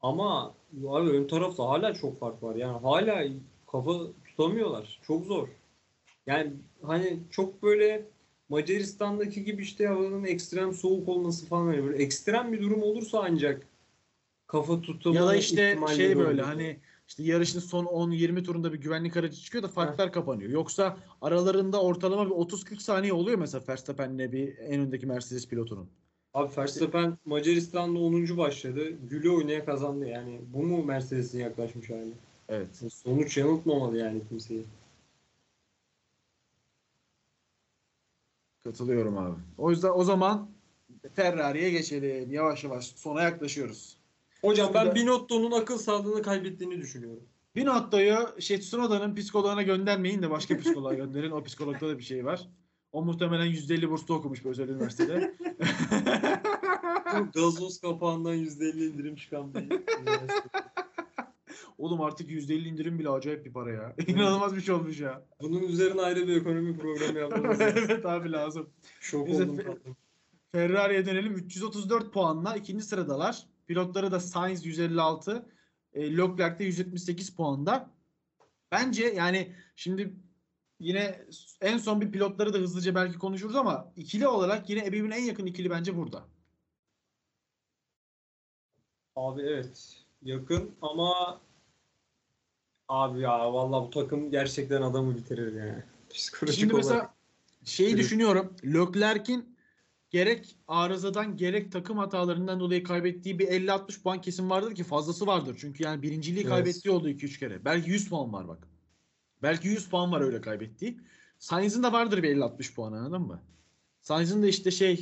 Ama abi ön tarafta hala çok fark var yani, hala kafa tutamıyorlar. Çok zor. Yani hani çok böyle Macaristan'daki gibi işte havanın ekstrem soğuk olması falan, hani böyle ekstrem bir durum olursa ancak kafa tutma ya da işte şey böyle olur. Hani işte yarışın son 10-20 turunda bir güvenlik aracı çıkıyor da farklar kapanıyor. Yoksa aralarında ortalama bir 30-40 saniye oluyor mesela Verstappen'le bir en öndeki Mercedes pilotunun. Abi Verstappen Macaristan'da 10. başladı. Güle oynaya kazandı yani. Bu mu Mercedes'in yaklaşmış hali? Evet. Sonuç yanıltmamalı yani kimseyi. Katılıyorum abi. O yüzden o zaman Ferrari'ye geçelim. Yavaş yavaş sona yaklaşıyoruz. Hocam şimdi ben Binotto'nun akıl sağlığını kaybettiğini düşünüyorum. Binotto'yu Tsunoda'nın psikoloğuna göndermeyin de başka psikoloğa gönderin. O psikologda da bir şey var. O muhtemelen %50 burslu okumuş bir özel üniversitede. Gazoz kapağından %50 indirim çıkan bir üniversite. Oğlum artık %50 indirim bile acayip bir para ya. İnanılmaz bir şey olmuş ya. Bunun üzerine ayrı bir ekonomi programı yapmamız lazım. Evet abi lazım. Şok oldum. Ferrari'ye dönelim. 334 puanla ikinci sıradalar. Pilotları da Sainz 156, Leclerc de 178 puanda. Bence yani şimdi yine en son bir pilotları da hızlıca belki konuşuruz ama ikili olarak yine birbirine en yakın ikili bence burada. Abi evet. Yakın ama abi ya vallahi bu takım gerçekten adamı bitirir yani. Psikolojik şimdi mesela olarak. Şeyi düşünüyorum. Leclerc'in gerek arızadan gerek takım hatalarından dolayı kaybettiği bir 50-60 puan kesin vardır ki fazlası vardır. Çünkü yani birinciliği kaybettiği oldu 2-3 kere. Belki 100 puan var bak. Belki 100 puan var öyle kaybettiği. Sainz'in de vardır bir 50-60 puan, anladın mı? Sainz'in de işte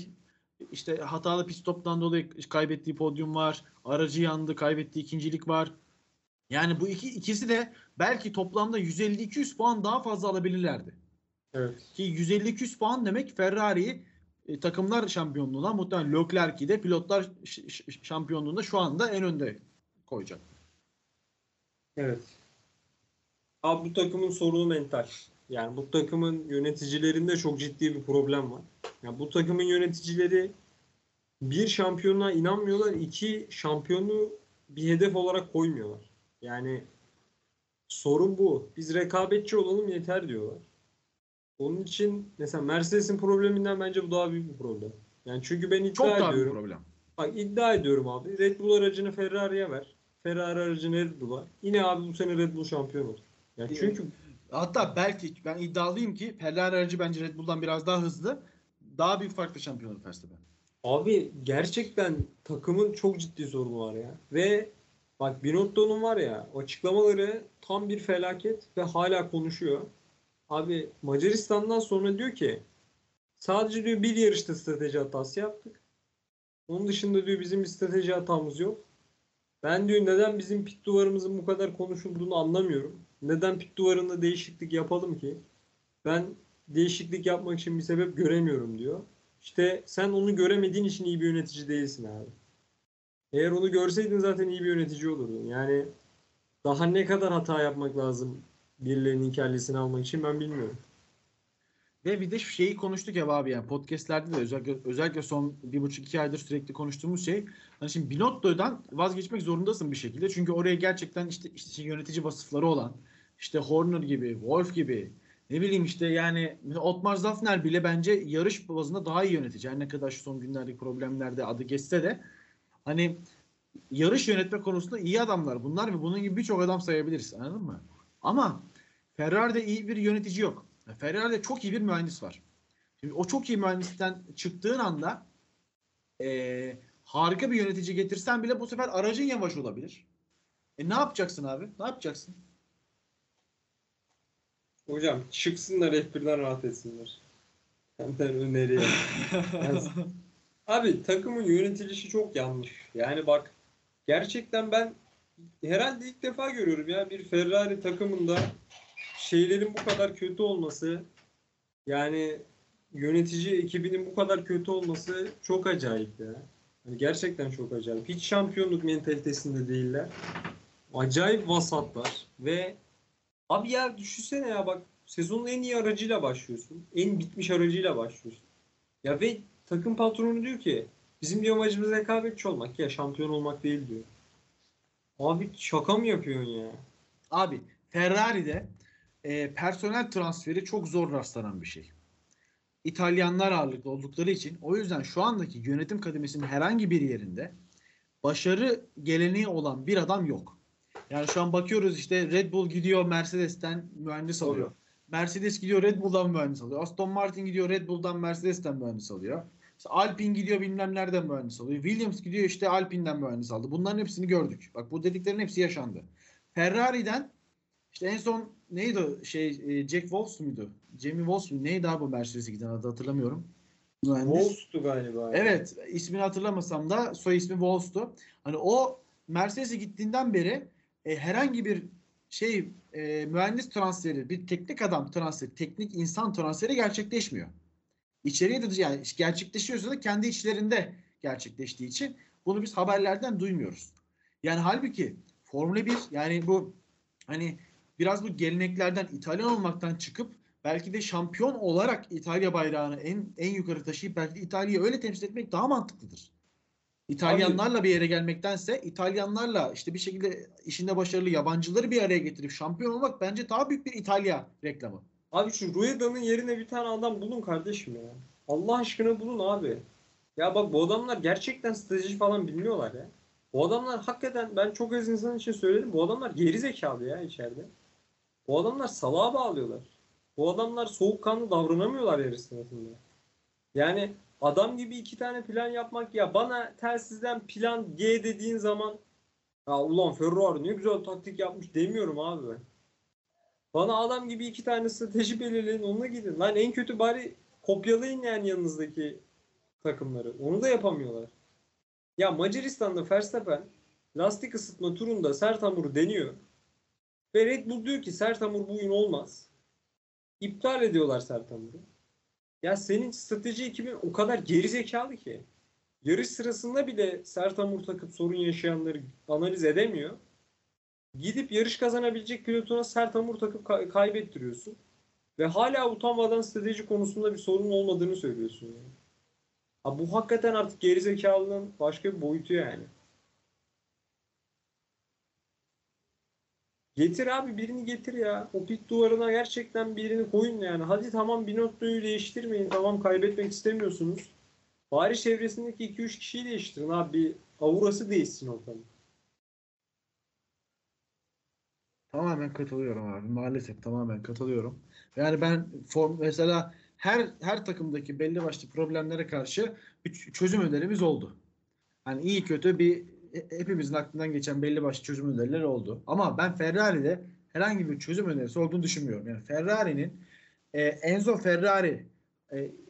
İşte hatalı pit stop'tan dolayı kaybettiği podyum var. Aracı yandı, kaybettiği ikincilik var. Yani bu ikisi de belki toplamda 150-200 puan daha fazla alabilirlerdi. Evet. Ki 150-200 puan demek Ferrari'yi takımlar şampiyonluğuna, muhtemelen Leclerc'i de pilotlar şampiyonluğunda şu anda en önde koyacak. Evet. Abi bu takımın sorunu mental. Yani bu takımın yöneticilerinde çok ciddi bir problem var. Yani bu takımın yöneticileri bir şampiyonluğa inanmıyorlar, iki şampiyonluğu bir hedef olarak koymuyorlar. Yani sorun bu. Biz rekabetçi olalım yeter diyorlar. Onun için mesela Mercedes'in probleminden bence bu daha büyük bir problem. Yani çünkü ben iddia ediyorum. Bak iddia ediyorum abi. Red Bull aracını Ferrari'ye ver. Ferrari aracını Red Bull'a. Yine abi bu sene Red Bull şampiyon olur. Yani çünkü hatta belki ben iddialıyım ki Ferrari aracı bence Red Bull'dan biraz daha hızlı. Daha büyük farklı şampiyonluk Verstappen. Abi gerçekten takımın çok ciddi sorunu var ya. Ve bak Binotto'nun var ya, açıklamaları tam bir felaket ve hala konuşuyor. Abi Macaristan'dan sonra diyor ki sadece diyor bir yarışta strateji hatası yaptık. Onun dışında diyor bizim bir strateji hatamız yok. Ben diyor neden bizim pit duvarımızın bu kadar konuşulduğunu anlamıyorum. Neden pit duvarında değişiklik yapalım ki? Ben değişiklik yapmak için bir sebep göremiyorum diyor. İşte sen onu göremediğin için iyi bir yönetici değilsin abi. Eğer onu görseydin zaten iyi bir yönetici olurdun. Yani daha ne kadar hata yapmak lazım birilerinin kellesini almak için ben bilmiyorum. Ve bir de şu şeyi konuştuk ya abi, yani podcastlerde de özellikle son 1,5-2 aydır sürekli konuştuğumuz şey, hani şimdi Binotto'dan vazgeçmek zorundasın bir şekilde. Çünkü oraya gerçekten işte yönetici vasıfları olan, işte Horner gibi, Wolff gibi, ne bileyim işte yani Otmar Zafner bile bence yarış bazında daha iyi yönetici. Yani ne kadar şu son günlerdeki problemlerde adı geçse de hani yarış yönetme konusunda iyi adamlar bunlar ve bunun gibi birçok adam sayabiliriz, anladın mı? Ama Ferrari'de iyi bir yönetici yok. Ferrari'de çok iyi bir mühendis var. Şimdi o çok iyi mühendisten çıktığın anda harika bir yönetici getirsen bile bu sefer aracın yavaş olabilir. Ne yapacaksın abi? Ne yapacaksın? Hocam çıksınlar F1'den rahat etsinler. Hemden öneriye. Abi takımın yönetilişi çok yanlış. Yani bak gerçekten ben herhalde ilk defa görüyorum ya bir Ferrari takımında şeylerin bu kadar kötü olması, yani yönetici ekibinin bu kadar kötü olması çok acayip ya. Yani gerçekten çok acayip. Hiç şampiyonluk mentalitesinde değiller. Acayip vasatlar ve abi ya düşünsene ya bak sezonun en iyi aracıyla başlıyorsun. En bitmiş aracıyla başlıyorsun. Ya ve takım patronu diyor ki bizim diyor amacımız rekabetçi olmak ya şampiyon olmak değil diyor. Abi şaka mı yapıyorsun ya? Abi Ferrari'de personel transferi çok zor rastlanan bir şey. İtalyanlar ağırlıklı oldukları için o yüzden şu andaki yönetim kademesinin herhangi bir yerinde başarı geleneği olan bir adam yok. Yani şu an bakıyoruz işte Red Bull gidiyor Mercedes'ten mühendis alıyor. Oluyor. Mercedes gidiyor Red Bull'dan mühendis alıyor. Aston Martin gidiyor Red Bull'dan Mercedes'ten mühendis alıyor. İşte Alpine gidiyor bilmem nereden mühendis alıyor. Williams gidiyor işte Alpine'den mühendis aldı. Bunların hepsini gördük. Bak bu dediklerin hepsi yaşandı. Ferrari'den işte en son neydi Jack Wolfs muydu? Jamie Wolfs muydu? Neydi abi Mercedes'e giden adı hatırlamıyorum. Wolfs'tu galiba. Evet. ismini hatırlamasam da soy ismi Wolfs'tu. Hani o Mercedes'e gittiğinden beri herhangi bir mühendis transferi, bir teknik adam transferi, teknik insan transferi gerçekleşmiyor. İçeriye de yani gerçekleşiyorsa da kendi içlerinde gerçekleştiği için bunu biz haberlerden duymuyoruz. Yani halbuki Formula 1 yani bu hani biraz bu geleneklerden İtalyan olmaktan çıkıp belki de şampiyon olarak İtalya bayrağını en yukarı taşıyıp belki de İtalya'yı öyle temsil etmek daha mantıklıdır. İtalyanlarla abi, bir yere gelmektense İtalyanlarla işte bir şekilde işinde başarılı yabancıları bir araya getirip şampiyon olmak bence daha büyük bir İtalya reklamı. Abi şu Rueda'nın yerine bir tane adam bulun kardeşim ya. Allah aşkına bulun abi. Ya bak bu adamlar gerçekten strateji falan bilmiyorlar ya. Bu adamlar hakikaten ben çok az insan için söyledim. Bu adamlar gerizekalı ya içeride. Bu adamlar salağa bağlıyorlar. Bu adamlar soğukkanlı davranamıyorlar yarış sırasında. Yani adam gibi iki tane plan yapmak ya bana telsizden plan G dediğin zaman ya ulan Ferrari ne güzel taktik yapmış demiyorum abi ben. Bana adam gibi iki tane strateji belirleyin onunla gidin. Lan en kötü bari kopyalayın yani yanınızdaki takımları. Onu da yapamıyorlar. Ya Macaristan'da Verstappen lastik ısıtma turunda sert hamuru deniyor. Ve Red Bull diyor ki sert hamur bugün olmaz. İptal ediyorlar sert hamuru. Ya senin strateji ekibin o kadar gerizekalı ki. Yarış sırasında bile sert hamur takıp sorun yaşayanları analiz edemiyor. Gidip yarış kazanabilecek pilotuna sert hamur takıp kaybettiriyorsun. Ve hala utanmadan strateji konusunda bir sorun olmadığını söylüyorsun. Yani. Ha, bu hakikaten artık gerizekalılığın başka bir boyutu yani. Getir abi birini getir ya. O pit duvarına gerçekten birini koyun yani. Hadi tamam Binotto'yu değiştirmeyin. Tamam kaybetmek istemiyorsunuz. Bari çevresindeki 2-3 kişiyi değiştirin abi. Bir aurası değişsin ortamda. Tamamen katılıyorum abi. Maalesef tamamen katılıyorum. Yani ben mesela her takımdaki belli başlı problemlere karşı bir çözüm önerimiz oldu. Hani iyi kötü bir hepimizin aklından geçen belli başlı çözüm önerileri oldu. Ama ben Ferrari'de herhangi bir çözüm önerisi olduğunu düşünmüyorum. Yani Ferrari'nin Enzo Ferrari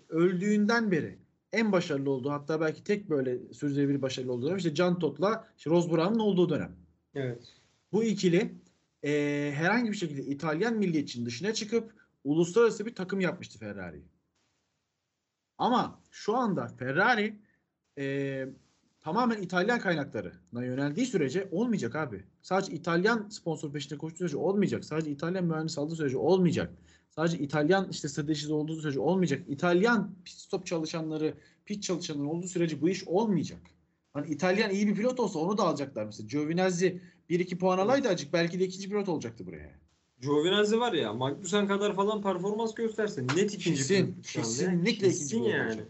öldüğünden beri en başarılı olduğu, hatta belki tek böyle sürdürülebilir başarılı olduğu dönem işte Can Todt'la işte Ross Brown'un olduğu dönem. Evet. Bu ikili herhangi bir şekilde İtalyan milliyetçinin dışına çıkıp uluslararası bir takım yapmıştı Ferrari'yi. Ama şu anda Ferrari tamamen İtalyan kaynaklarına yöneldiği sürece olmayacak abi. Sadece İtalyan sponsor peşinde koştuğu sürece olmayacak. Sadece İtalyan mühendis aldığı sürece olmayacak. Sadece İtalyan işte stratejisi olduğu sürece olmayacak. İtalyan pit stop çalışanları, pit çalışanları olduğu sürece bu iş olmayacak. Hani İtalyan iyi bir pilot olsa onu da alacaklar mesela. Giovinazzi 1-2 puan alaydı acık belki de ikinci pilot olacaktı buraya. Giovinazzi var ya, Magnussen kadar falan performans gösterse net ikinci pilot. Kesinlikle ikinci pilot yani. Olacak.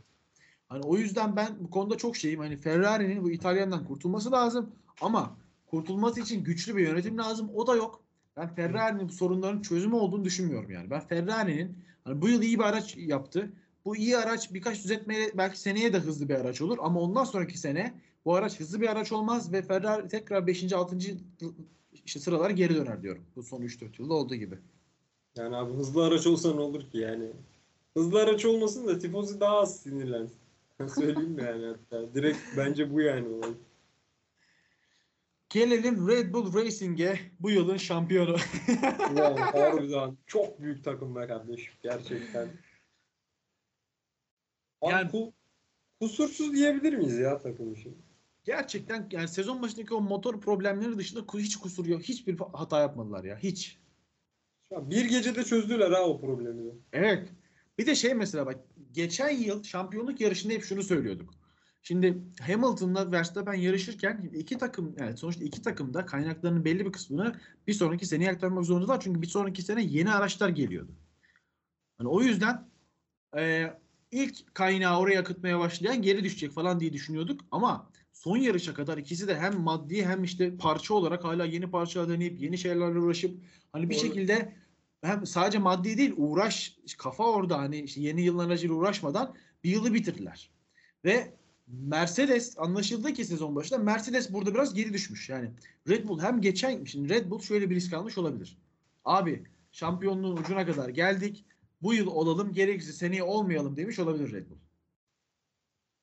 Hani o yüzden ben bu konuda çok şeyim. Hani Ferrari'nin bu İtalyan'dan kurtulması lazım ama kurtulması için güçlü bir yönetim lazım. O da yok. Ben Ferrari'nin bu sorunların çözümü olduğunu düşünmüyorum yani. Ben Ferrari'nin hani bu yıl iyi bir araç yaptı. Bu iyi araç birkaç düzeltmeyle belki seneye de hızlı bir araç olur ama ondan sonraki sene bu araç hızlı bir araç olmaz ve Ferrari tekrar 5. 6. işte sıralara geri döner diyorum. Bu son 3-4 yılda olduğu gibi. Yani abi hızlı araç olsa ne olur ki yani? Hızlı araç olmasın da tifosi daha az sinirlensin. Söyleyeyim mi yani hatta? Direkt bence bu yani olay. Gelelim Red Bull Racing'e, bu yılın şampiyonu. Ulan harbiden çok büyük takım be kardeşim gerçekten. Yani kusursuz diyebilir miyiz ya takım için? Gerçekten yani sezon başındaki o motor problemleri dışında hiç kusur yok. Hiçbir hata yapmadılar ya. Hiç. Bir gecede çözdüler ha o problemi. Evet. Bir de şey mesela bak geçen yıl şampiyonluk yarışında hep şunu söylüyorduk. Şimdi Hamilton'la Verstappen yarışırken iki takım yani sonuçta iki takım da kaynaklarının belli bir kısmını bir sonraki seneye aktarmak zorundalar. Çünkü bir sonraki sene yeni araçlar geliyordu. Yani o yüzden ilk kaynağı oraya akıtmaya başlayan geri düşecek falan diye düşünüyorduk. Ama son yarışa kadar ikisi de hem maddi hem işte parça olarak hala yeni parçalar deneyip yeni şeylerle uğraşıp hani bir şekilde hem sadece maddi değil uğraş kafa orada hani işte yeni yılın aracıyla uğraşmadan bir yılı bitirdiler. Ve Mercedes anlaşıldı ki sezon başında Mercedes burada biraz geri düşmüş. Yani Red Bull hem geçen şimdi Red Bull şöyle bir risk almış olabilir. Abi şampiyonluğun ucuna kadar geldik. Bu yıl olalım gerekirse seneye olmayalım demiş olabilir Red Bull.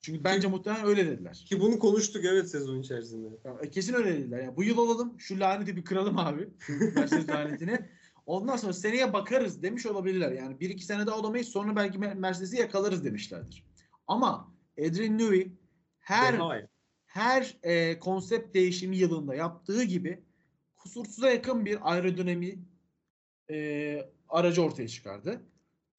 Çünkü bence muhtemelen öyle dediler. Ki bunu konuştuk evet sezon içerisinde. Kesin öyle dediler. Yani bu yıl olalım şu laneti bir kıralım abi. Mercedes lanetini. Ondan sonra seneye bakarız demiş olabilirler. Yani 1-2 sene daha olamayız sonra belki Mercedes'i yakalarız demişlerdir. Ama Adrian Newey her konsept değişimi yılında yaptığı gibi kusursuza yakın bir aerodinami aracı ortaya çıkardı.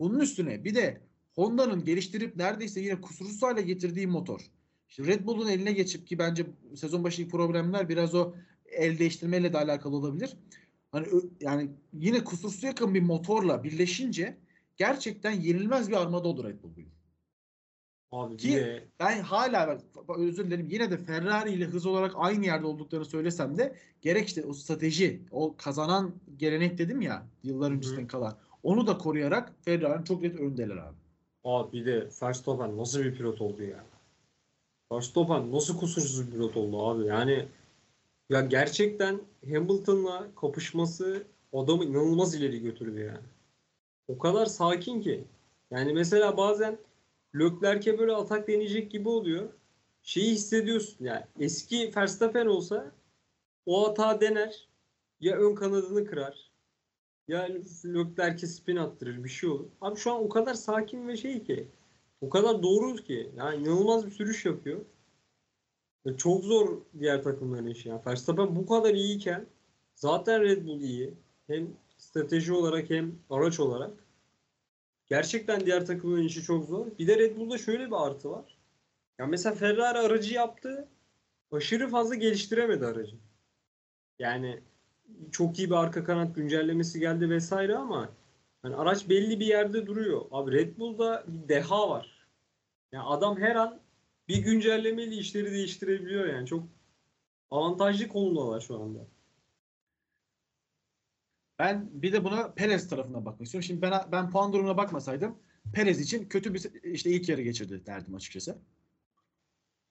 Bunun üstüne bir de Honda'nın geliştirip neredeyse yine kusursuz hale getirdiği motor. Şimdi Red Bull'un eline geçip ki bence sezon başı problemler biraz o el değiştirmeyle de alakalı olabilir. Hani yani yine kusursuza yakın bir motorla birleşince gerçekten yenilmez bir armada olur Red Bull bu yıl. Abi ki diye. Ben hala özür dilerim yine de Ferrari ile hız olarak aynı yerde olduklarını söylesem de gerek işte o strateji, o kazanan gelenek dedim ya yıllar öncesinden kalan onu da koruyarak Ferrari'nin çok net öndeler abi. Abi bir de Verstappen nasıl bir pilot oldu ya? Verstappen nasıl kusursuz bir pilot oldu abi? Yani ya gerçekten Hamilton'la kapışması adamı inanılmaz ileri götürdü yani. O kadar sakin ki. Yani mesela bazen Leclerc'e böyle atak deneyecek gibi oluyor. Şeyi hissediyorsun yani. Eski Verstappen olsa o hata dener. Ya ön kanadını kırar. Ya Leclerc'e spin attırır. Bir şey olur. Abi şu an o kadar sakin ve şey ki. O kadar doğru ki. Yani inanılmaz bir sürüş yapıyor. Ya çok zor diğer takımların işi. Yani Verstappen bu kadar iyiyken zaten Red Bull iyi. Hem strateji olarak hem araç olarak. Gerçekten diğer takımların işi çok zor. Bir de Red Bull'da şöyle bir artı var. Ya mesela Ferrari aracı yaptı. Aşırı fazla geliştiremedi aracı. Yani çok iyi bir arka kanat güncellemesi geldi vesaire ama yani araç belli bir yerde duruyor. Abi Red Bull'da bir deha var. Yani adam her an bir güncellemeyle işleri değiştirebiliyor yani. Çok avantajlı konumdalar şu anda. Ben bir de buna Perez tarafına bakmak istiyorum. Şimdi ben puan durumuna bakmasaydım Perez için kötü bir işte ilk yarı geçirdi derdim açıkçası.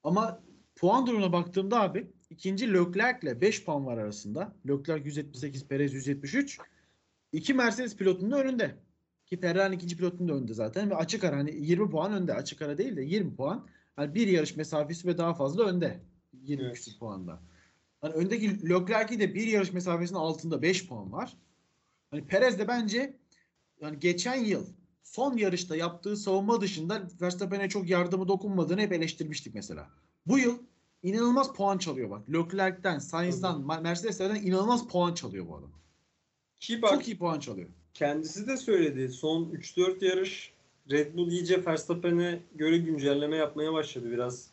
Ama puan durumuna baktığımda abi ikinci Leclerc'le 5 puan var arasında. Leclerc 178, Perez 173. İki Mercedes pilotunun önünde. Ki Ferrari'nin ikinci pilotunun da önde zaten ve açık ara hani 20 puan önde, açık ara değil de 20 puan. Hani bir yarış mesafesi ve daha fazla önde. 20 evet. küsur puanda. Hani öndeki Leclerc'in de bir yarış mesafesinin altında 5 puan var. Hani Perez de bence yani geçen yıl son yarışta yaptığı savunma dışında Verstappen'e çok yardımı dokunmadığını hep eleştirmiştik mesela. Bu yıl inanılmaz puan çalıyor bak. Leclerc'ten, Sainz'dan, Mercedes'lerden inanılmaz puan çalıyor bu adam. Ki bak, çok iyi puan çalıyor. Kendisi de söyledi. Son 3-4 yarış Red Bull iyice Verstappen'e göre güncelleme yapmaya başladı biraz.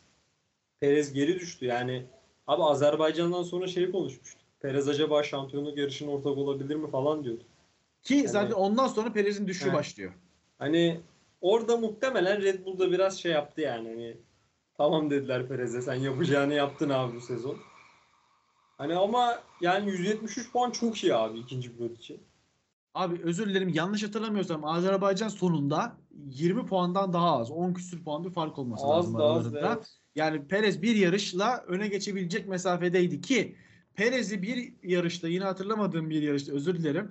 Perez geri düştü. Yani abi Azerbaycan'dan sonra şeyi konuşmuştu. Perez acaba şampiyonluk yarışına ortak olabilir mi falan diyordu. Ki yani, zaten ondan sonra Perez'in düşüşü başlıyor. Hani orada muhtemelen Red Bull'da biraz şey yaptı yani. Hani tamam dediler Perez'e, sen yapacağını yaptın abi bu sezon. Hani ama yani 173 puan çok iyi abi ikinci pilot için. Abi özür dilerim, yanlış hatırlamıyorsam Azerbaycan sonunda 20 puandan daha az, 10 küsür puan bir fark olması az lazım aralarında. Evet. Yani Perez bir yarışla öne geçebilecek mesafedeydi ki Perez'i bir yarışta, yine hatırlamadığım bir yarışta özür dilerim,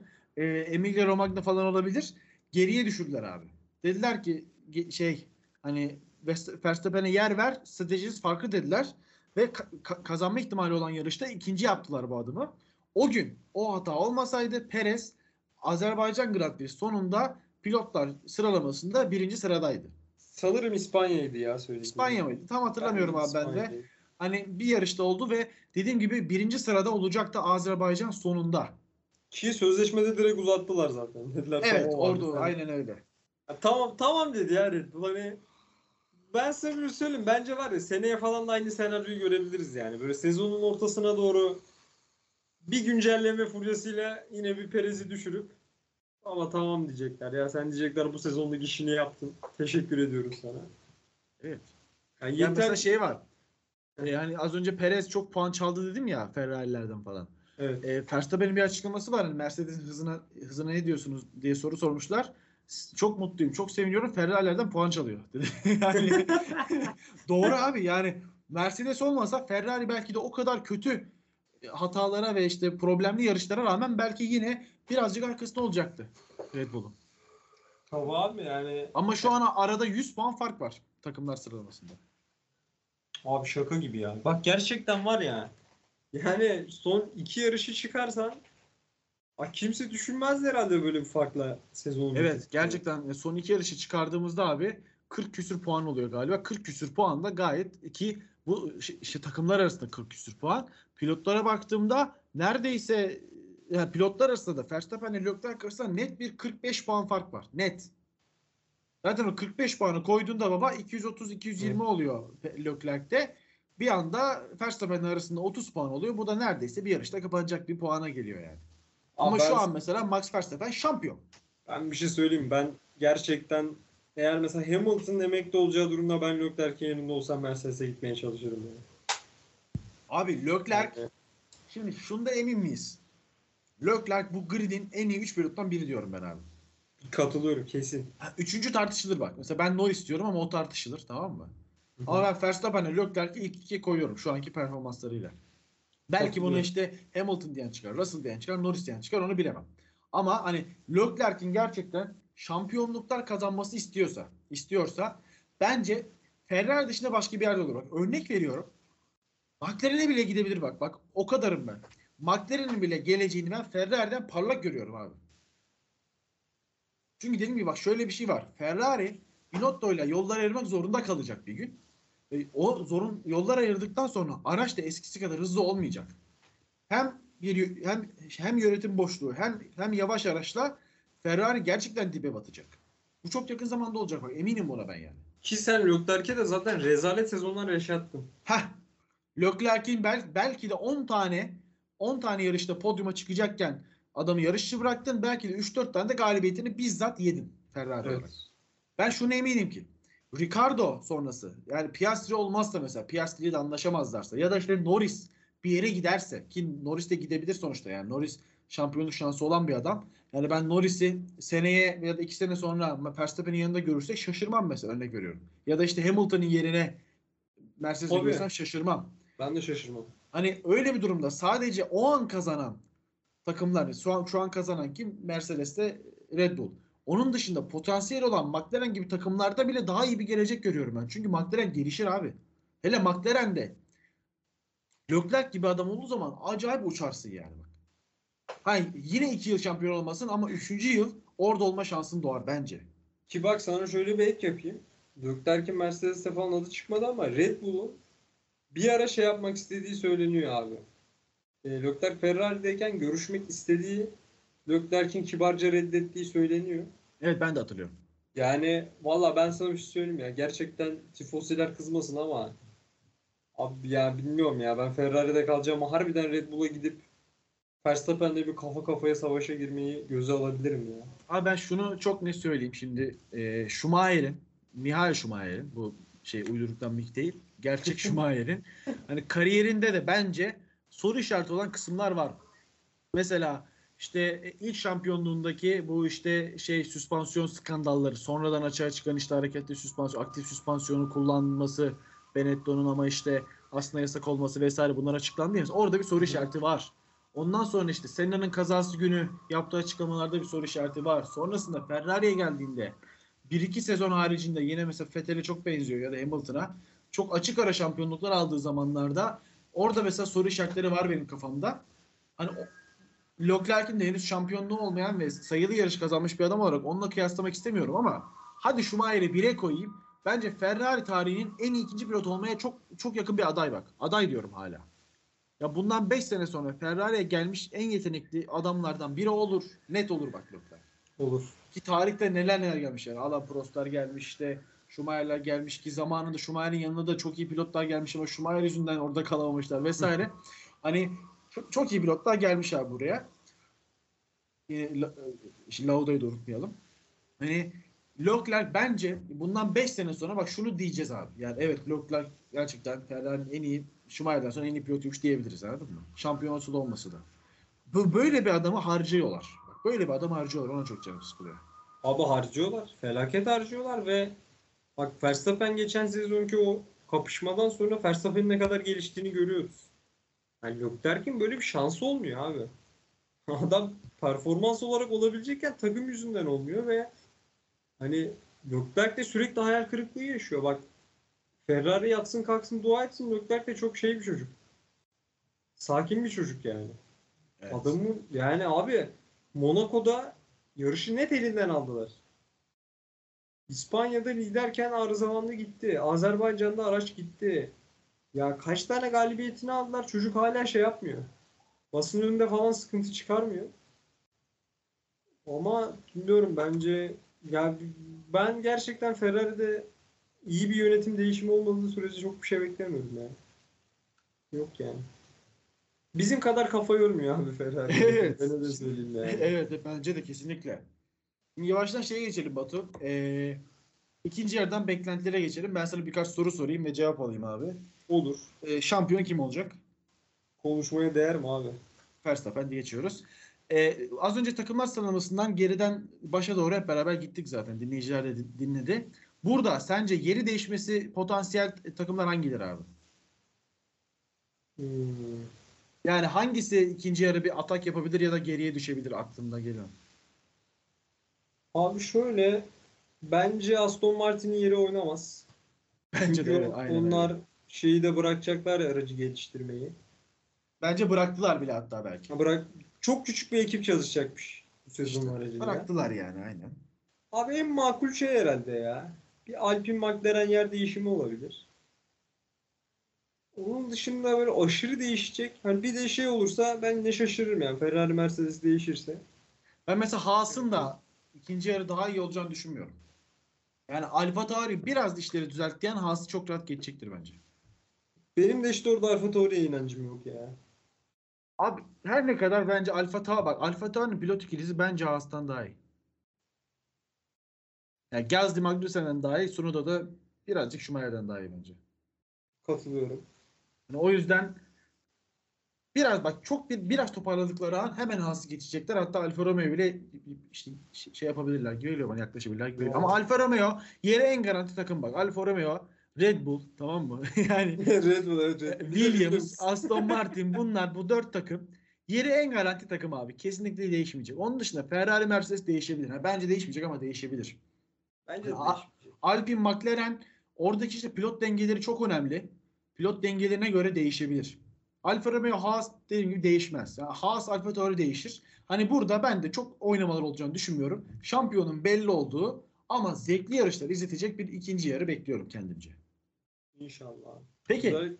Emilia Romagna falan olabilir, geriye düşürdüler abi. Dediler ki şey hani Verstappen'e yer ver, stratejiniz farklı dediler ve kazanma ihtimali olan yarışta ikinci yaptılar bu adımı. O gün o hata olmasaydı Perez Azerbaycan Grand Prix sonunda pilotlar sıralamasında birinci sıradaydı. Sanırım İspanya'ydı ya söylediğim. İspanya mıydı? Tam hatırlamıyorum yani, abi ben de. Hani bir yarışta oldu ve dediğim gibi birinci sırada olacaktı Azerbaycan sonunda. Ki sözleşmede direkt uzattılar zaten. Dediler, evet tamam, oldu yani. Aynen öyle. Ya, tamam dedi ya Red Bull. Hani ben size bir söyleyeyim, bence var ya seneye falan da aynı senaryoyu görebiliriz yani. Böyle sezonun ortasına doğru bir güncelleme furyasıyla yine bir Perez'i düşürüp ama tamam diyecekler. Ya sen diyecekler bu sezondaki işini yaptın. Teşekkür ediyorum sana. Evet. Yani mesela şey var. Yani az önce Perez çok puan çaldı dedim ya Ferrari'lerden falan. Evet. Verstappen'in bir açıklaması var. Yani Mercedes'in hızına ne diyorsunuz diye soru sormuşlar. Çok mutluyum, çok seviniyorum. Ferrari'lerden puan çalıyor dedi. Yani doğru abi, yani Mercedes olmasa Ferrari belki de o kadar kötü hatalara ve işte problemli yarışlara rağmen belki yine birazcık arkasında olacaktı Red Bull'un. Tamam yani. Ama şu an arada 100 puan fark var takımlar sıralamasında. Abi şaka gibi ya. Bak gerçekten var ya. Yani son iki yarışı çıkarsan kimse düşünmez herhalde böyle bir farkla sezonu. Evet bitirdi. Gerçekten son iki yarışı çıkardığımızda abi 40 küsür puan oluyor galiba. 40 küsür puan da gayet iki bu işte takımlar arasında 40 küsür puan. Pilotlara baktığımda neredeyse yani pilotlar arasında da Verstappen ile Leclerc arasında net bir 45 puan fark var. Net. Zaten o 45 puanı koyduğunda baba 230-220 oluyor Leclerc'te. Bir anda Verstappen arasında 30 puan oluyor. Bu da neredeyse bir yarışta kapanacak bir puana geliyor yani. Ama şu an mesela Max Verstappen şampiyon. Ben bir şey söyleyeyim. Ben gerçekten eğer mesela Hamilton'ın emekli olacağı durumda ben Leclerc'in yanında olsam Mercedes'e gitmeye çalışırım. Yani. Abi Leclerc şimdi şunda emin miyiz? Leclerc bu grid'in en iyi 3 pilottan biri diyorum ben abi. Katılıyorum kesin. Üçüncü tartışılır bak. Mesela ben Norris diyorum ama o tartışılır, tamam mı? Hı-hı. Ama ben Verstappen'e Leclerc'i ilk ikiye koyuyorum şu anki performanslarıyla. Belki bunu işte Hamilton diyen çıkar, Russell diyen çıkar, Norris diyen çıkar, onu bilemem. Ama hani Leclerc'in gerçekten şampiyonluklar kazanması istiyorsa bence Ferrari dışında başka bir yerde olur. Bak örnek veriyorum. McLaren'e bile gidebilir bak. Bak o kadarım ben. McLaren'in bile geleceğini ben Ferrari'den parlak görüyorum abi. Çünkü dediğim gibi bak şöyle bir şey var. Ferrari Binotto'yla yollar ayırmak zorunda kalacak bir gün. O yollar ayırdıktan sonra araç da eskisi kadar hızlı olmayacak. Hem yönetim boşluğu hem yavaş araçla Ferrari gerçekten dibe batacak. Bu çok yakın zamanda olacak bak, eminim buna ben yani. Ki sen Leclerc'e de zaten rezalet sezonlar yaşattın. Leclerc'in belki de 10 tane yarışta podyuma çıkacakken adamı yarışçı bıraktın. Belki de 3-4 tane de galibiyetini bizzat yedin Ferrari olarak. Ben şuna eminim ki Ricardo sonrası yani Piastri olmazsa mesela Piastri ile anlaşamazlarsa ya da işte Norris bir yere giderse ki Norris de gidebilir sonuçta yani Norris şampiyonluk şansı olan bir adam. Yani ben Norris'i seneye ya da 2 sene sonra Verstappen'in yanında görürsek şaşırmam mesela, örnek veriyorum. Ya da işte Hamilton'ın yerine Mercedes'e görsem şaşırmam. Ben de şaşırmam. Hani öyle bir durumda sadece o an kazanan takımlar şu an kazanan kim? Mercedes'te Red Bull. Onun dışında potansiyel olan McLaren gibi takımlarda bile daha iyi bir gelecek görüyorum ben. Çünkü McLaren gelişir abi. Hele McLaren'de Leclerc gibi adam olduğu zaman acayip uçarsın yani bak. Hayır, yine 2 yıl şampiyon olmasın ama 3. yıl orada olma şansın doğar bence. Ki bak sana şöyle bir ek yapayım. Leclerc'in Mercedes'te falan adı çıkmadı ama Red Bull'un bir ara şey yapmak istediği söyleniyor abi. Leclerc Ferrari'deyken görüşmek istediği, Leclerc'in kibarca reddettiği söyleniyor. Evet ben de hatırlıyorum. Yani valla ben sana bir şey söyleyeyim ya. Gerçekten tifosiler kızmasın ama abi ya bilmiyorum ya. Ben Ferrari'de kalacağım ama harbiden Red Bull'a gidip Verstappen'le bir kafa kafaya savaşa girmeyi göze alabilirim ya. Abi ben şunu çok net söyleyeyim şimdi. Michael Schumacher'in bu şey uyduruktan mik değil. Gerçek Schumacher'in hani kariyerinde de bence soru işareti olan kısımlar var. Mesela işte ilk şampiyonluğundaki bu işte şey süspansiyon skandalları, sonradan açığa çıkan işte hareketli süspansiyon, aktif süspansiyonu kullanması, Benetton'un ama işte aslında yasak olması vesaire bunlar açıklandı ya. Orada bir soru işareti var. Ondan sonra işte Senna'nın kazası günü yaptığı açıklamalarda bir soru işareti var. Sonrasında Ferrari'ye geldiğinde 1-2 sezon haricinde yine mesela Vettel'e çok benziyor ya da Hamilton'a çok açık ara şampiyonluklar aldığı zamanlarda orada mesela soru işaretleri var benim kafamda. Hani Leclerc'in de henüz şampiyonluğu olmayan ve sayılı yarış kazanmış bir adam olarak onunla kıyaslamak istemiyorum ama hadi Schumacher'i 1'e koyayım. Bence Ferrari tarihinin en iyi ikinci pilot olmaya çok çok yakın bir aday bak. Aday diyorum hala. Ya bundan 5 sene sonra Ferrari'ye gelmiş en yetenekli adamlardan biri olur. Net olur bak Leclerc. Olur. Ki tarihte neler neler gelmiş yani. Alain Prost'lar gelmiş işte. Schumacher'ler gelmiş ki zamanında Schumacher'in yanına da çok iyi pilotlar gelmiş ama Schumacher yüzünden orada kalamamışlar vesaire. Hani çok iyi pilotlar gelmiş abi buraya. Lauda'yı da unutmayalım. Hani Leclerc bence bundan 5 sene sonra bak şunu diyeceğiz abi. Yani evet Leclerc gerçekten Ferrari'nin en iyi, Schumacher'den sonra en iyi pilotuymuş diyebiliriz anladın mı? Şampiyonası da olması da. Böyle bir adamı harcıyorlar. Bak, böyle bir adamı harcıyorlar. Ona çok canım sıkılıyor. Abi harcıyorlar. Felaket harcıyorlar ve bak Verstappen geçen sezonki o kapışmadan sonra Verstappen'in ne kadar geliştiğini görüyoruz. Yani Leclerc'in böyle bir şansı olmuyor abi. Adam performans olarak olabilecekken takım yüzünden olmuyor ve hani Leclerc de sürekli hayal kırıklığı yaşıyor. Bak Ferrari yatsın kalksın dua etsin Leclerc de çok şey bir çocuk. Sakin bir çocuk yani. Evet. Adamın yani abi Monaco'da yarışı net elinden aldılar. İspanya'da liderken arızalandı gitti. Azerbaycan'da araç gitti. Ya kaç tane galibiyetini aldılar çocuk hala şey yapmıyor. Basın önünde falan sıkıntı çıkarmıyor. Ama bilmiyorum bence ya ben gerçekten Ferrari'de iyi bir yönetim değişimi olmadığı sürece çok bir şey beklemiyorum yani. Yok yani. Bizim kadar kafa yormuyor abi Ferrari. Evet. Ben öyle söyleyeyim yani. Evet bence de kesinlikle. Şimdi yavaştan şeye geçelim Batu. İkinci yerden beklentilere geçelim. Ben sana birkaç soru sorayım ve cevap alayım abi. Olur. Şampiyon kim olacak? Konuşmaya değer mi abi? Verstappen diye geçiyoruz. Az önce takımlar sıralamasından geriden başa doğru hep beraber gittik zaten. Dinleyiciler de dinledi. Burada sence yeri değişmesi potansiyel takımlar hangileri abi? Yani hangisi ikinci yarı bir atak yapabilir ya da geriye düşebilir aklımda gelen? Abi şöyle bence Aston Martin'in yeri oynamaz. Bence çünkü de öyle. Aynen onlar öyle. Şeyi de bırakacaklar ya aracı geliştirmeyi. Bence bıraktılar bile hatta belki. Ha, çok küçük bir ekip çalışacakmış bu sezon işte, aracıyla. Bıraktılar yani aynen. Abi en makul şey herhalde ya. Bir Alpine McLaren yer değişimi olabilir. Onun dışında böyle aşırı değişecek. Hani bir de şey olursa ben ne şaşırırım yani. Ferrari Mercedes değişirse. Ben mesela Haas'ın da ikinci yarı daha iyi olacağını düşünmüyorum. Yani AlphaTauri biraz işleri düzelttiğin Haas'ı çok rahat geçecektir bence. Benim de işte orada AlphaTauri'ye inancım yok ya. Abi her ne kadar bence AlphaTauri bak. AlphaTauri'nin pilot ikilisi bence Haas'tan daha iyi. Yani Gasly Magnussen'den daha iyi. Tsunoda da birazcık Schumacher'den daha iyi bence. Katılıyorum. Yani o yüzden biraz bak çok biraz toparladıkları an hemen Haas'ı geçecekler. Hatta Alfa Romeo bile işte şey yapabilirler gibi geliyor bana yaklaşabilirler gibi geliyor. Ama Alfa Romeo yere en garanti takım bak. Alfa Romeo, Red Bull tamam mı? Yani Red Bull, Williams, Aston Martin bunlar bu 4 takım Yeri en garanti takım abi. Kesinlikle değişmeyecek. Onun dışında Ferrari, Mercedes değişebilir. Ha, bence değişmeyecek ama değişebilir. Bence yani değişmeyecek. Alpine, McLaren oradaki işte pilot dengeleri çok önemli. Pilot dengelerine göre değişebilir. Alfa Romeo, Haas dediğim gibi değişmez. Yani Haas, Alfa Tauri değişir. Hani burada ben de çok oynamalar olacağını düşünmüyorum. Şampiyonun belli olduğu ama zevkli yarışlar izletecek bir ikinci yarı bekliyorum kendimce. İnşallah. Peki.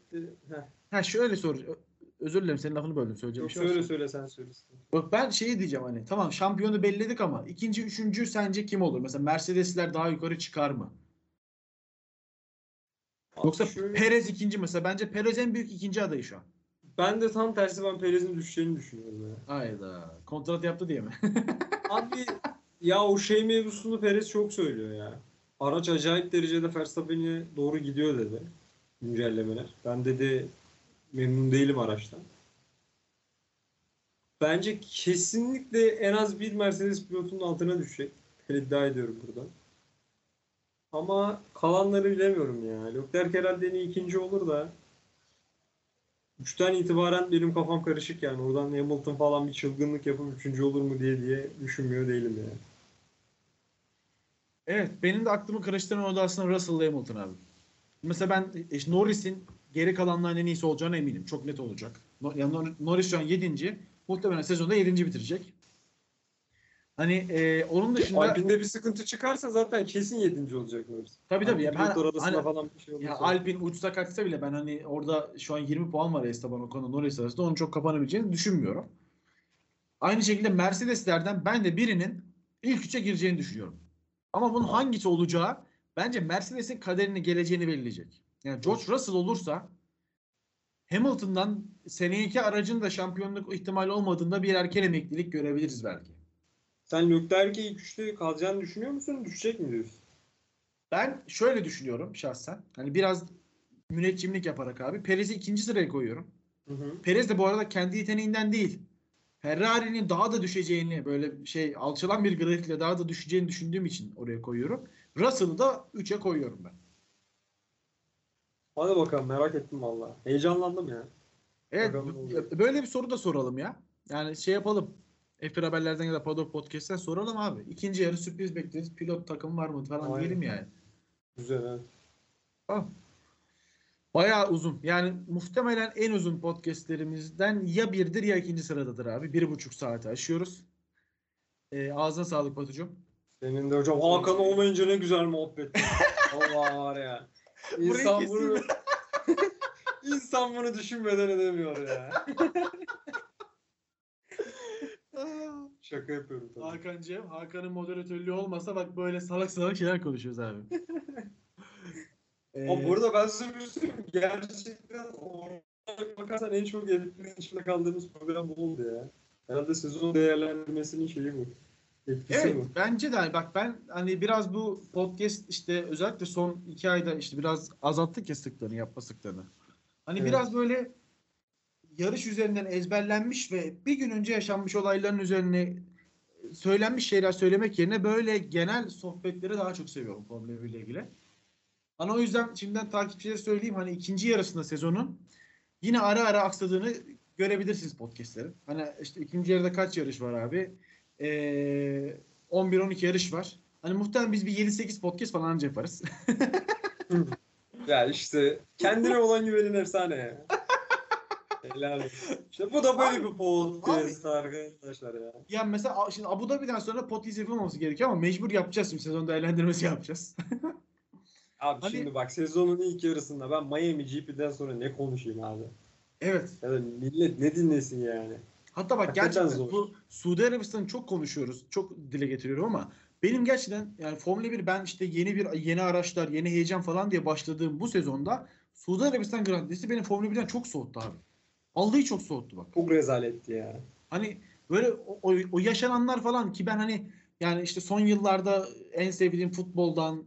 Şöyle soracağım. Özür dilerim, senin lafını böldüm, söyleyeceğim. Yok, şey söyle sen söylesin. Bak ben şeyi diyeceğim, hani tamam şampiyonu belirledik ama ikinci, üçüncü sence kim olur? Mesela Mercedesler daha yukarı çıkar mı? Abi yoksa şöyle... Perez ikinci mesela. Bence Perez en büyük ikinci adayı şu an. Ben de tam tersi, ben Perez'in düşeceğini düşünüyorum. Ya. Hayda. Kontrat yaptı diye mi? Abi ya o şey mevzusunu Perez çok söylüyor ya. Araç acayip derecede Verstappen'e doğru gidiyor dedi. Güncellemeler. Ben dedi memnun değilim araçtan. Bence kesinlikle en az bir Mercedes pilotunun altına düşecek. Ben iddia ediyorum buradan. Ama kalanları bilemiyorum ya. Leclerc herhalde en iyi ikinci olur da 3'ten itibaren benim kafam karışık yani. Oradan Hamilton falan bir çılgınlık yapıp 3. olur mu diye düşünmüyor değilim yani. Evet. Benim de aklımı karıştıran o da aslında Russell, Hamilton abi. Mesela ben işte Norris'in geri kalanların en iyisi olacağına eminim. Çok net olacak. Yani Norris şu an 7. Muhtemelen sezonda 7. bitirecek. Hani onun dışında... Alpine'de bir sıkıntı çıkarsa zaten kesin 7. olacak Norris. Tabii. Yani ya Alpine uçsa kaçsa bile ben hani orada şu an 20 puan var Esteban Ocon'la Norris arasında. Onu çok kapanabileceğini düşünmüyorum. Aynı şekilde Mercedes'lerden ben de birinin ilk 3'e gireceğini düşünüyorum. Ama bunun hangisi olacağı bence Mercedes'in kaderini, geleceğini belirleyecek. Yani George Russell olursa Hamilton'dan seneki aracın da şampiyonluk ihtimali olmadığında bir erken emeklilik görebiliriz belki. Sen Leclerc'e ilk 3'te kalacağını düşünüyor musun? Düşecek mi diyorsun? Ben şöyle düşünüyorum şahsen. Hani biraz müneccimlik yaparak abi. Perez'i 2. sıraya koyuyorum. Hı. Perez de bu arada kendi yeteneğinden değil. Ferrari'nin daha da düşeceğini, böyle alçalan bir grafikle daha da düşeceğini düşündüğüm için oraya koyuyorum. Russell'ı da 3'e koyuyorum ben. Hadi bakalım, merak ettim vallahi. Heyecanlandım ya. Evet, böyle bir soru da soralım ya. Yani yapalım. F1 haberlerden ya da Padok podcast'ten soralım abi. İkinci yarı sürpriz bekleriz. Pilot takım var mı falan diyelim yani. Güzel abi. Tamam. Bayağı uzun. Yani muhtemelen en uzun podcastlerimizden ya 1'dir ya 2. sıradadır abi. 1,5 saate aşıyoruz. Ağzına sağlık Batucuğum. Senin de hocam. Hakan olmayınca ne güzel muhabbet. Allah var ya. İnsan bunu düşünmeden edemiyor ya. Şaka yapıyorum tabii. Hakan'cığım, Hakan'ın moderatörlüğü olmasa bak böyle salak salak şeyler konuşuyoruz abi. Ama burada ben size bir şey gerçekten bakarsan en çok editlerin içinde kaldığımız program bu oldu ya. Herhalde sezon değerlendirmesinin şeyi bu. Evet bu. Bence de bak ben hani biraz bu podcast özellikle son 2 ayda biraz azalttık ya sıklığını, yapma sıklığını. Hani evet. Biraz böyle yarış üzerinden ezberlenmiş ve bir gün önce yaşanmış olayların üzerine söylenmiş şeyler söylemek yerine böyle genel sohbetleri daha çok seviyorum Formula 1 ile ilgili. Hani o yüzden şimdiden takipçilere söyleyeyim, hani ikinci yarısında sezonun yine ara ara aksadığını görebilirsiniz podcastlerin. Hani ikinci yarıda kaç yarış var abi? 11-12 yarış var. Hani muhtemelen biz bir 7-8 podcast falan önce yaparız. Ya kendine olan güvenin efsane ya. Helal olsun. Bu da böyle bir podcast arkadaşlar ya. Ya mesela şimdi Abu Dhabi'den sonra podcast yapılmaması gerekiyor ama mecbur yapacağız, şimdi sezon değerlendirmesi yapacağız. Abi hani, şimdi bak sezonun ilk yarısında ben Miami GP'den sonra ne konuşayım abi? Evet. Ya da millet ne dinlesin yani? Hatta bak gerçekten bu Suudi Arabistan'ı çok konuşuyoruz. Çok dile getiriyorum ama benim gerçekten yani Formula 1 ben yeni araçlar, yeni heyecan falan diye başladığım bu sezonda Suudi Arabistan Grand Prix'si beni Formula 1'den çok soğuttu abi. Vallahi çok soğuttu bak. Çok rezaletti ya. Hani böyle o yaşananlar falan ki ben hani yani son yıllarda en sevdiğim futboldan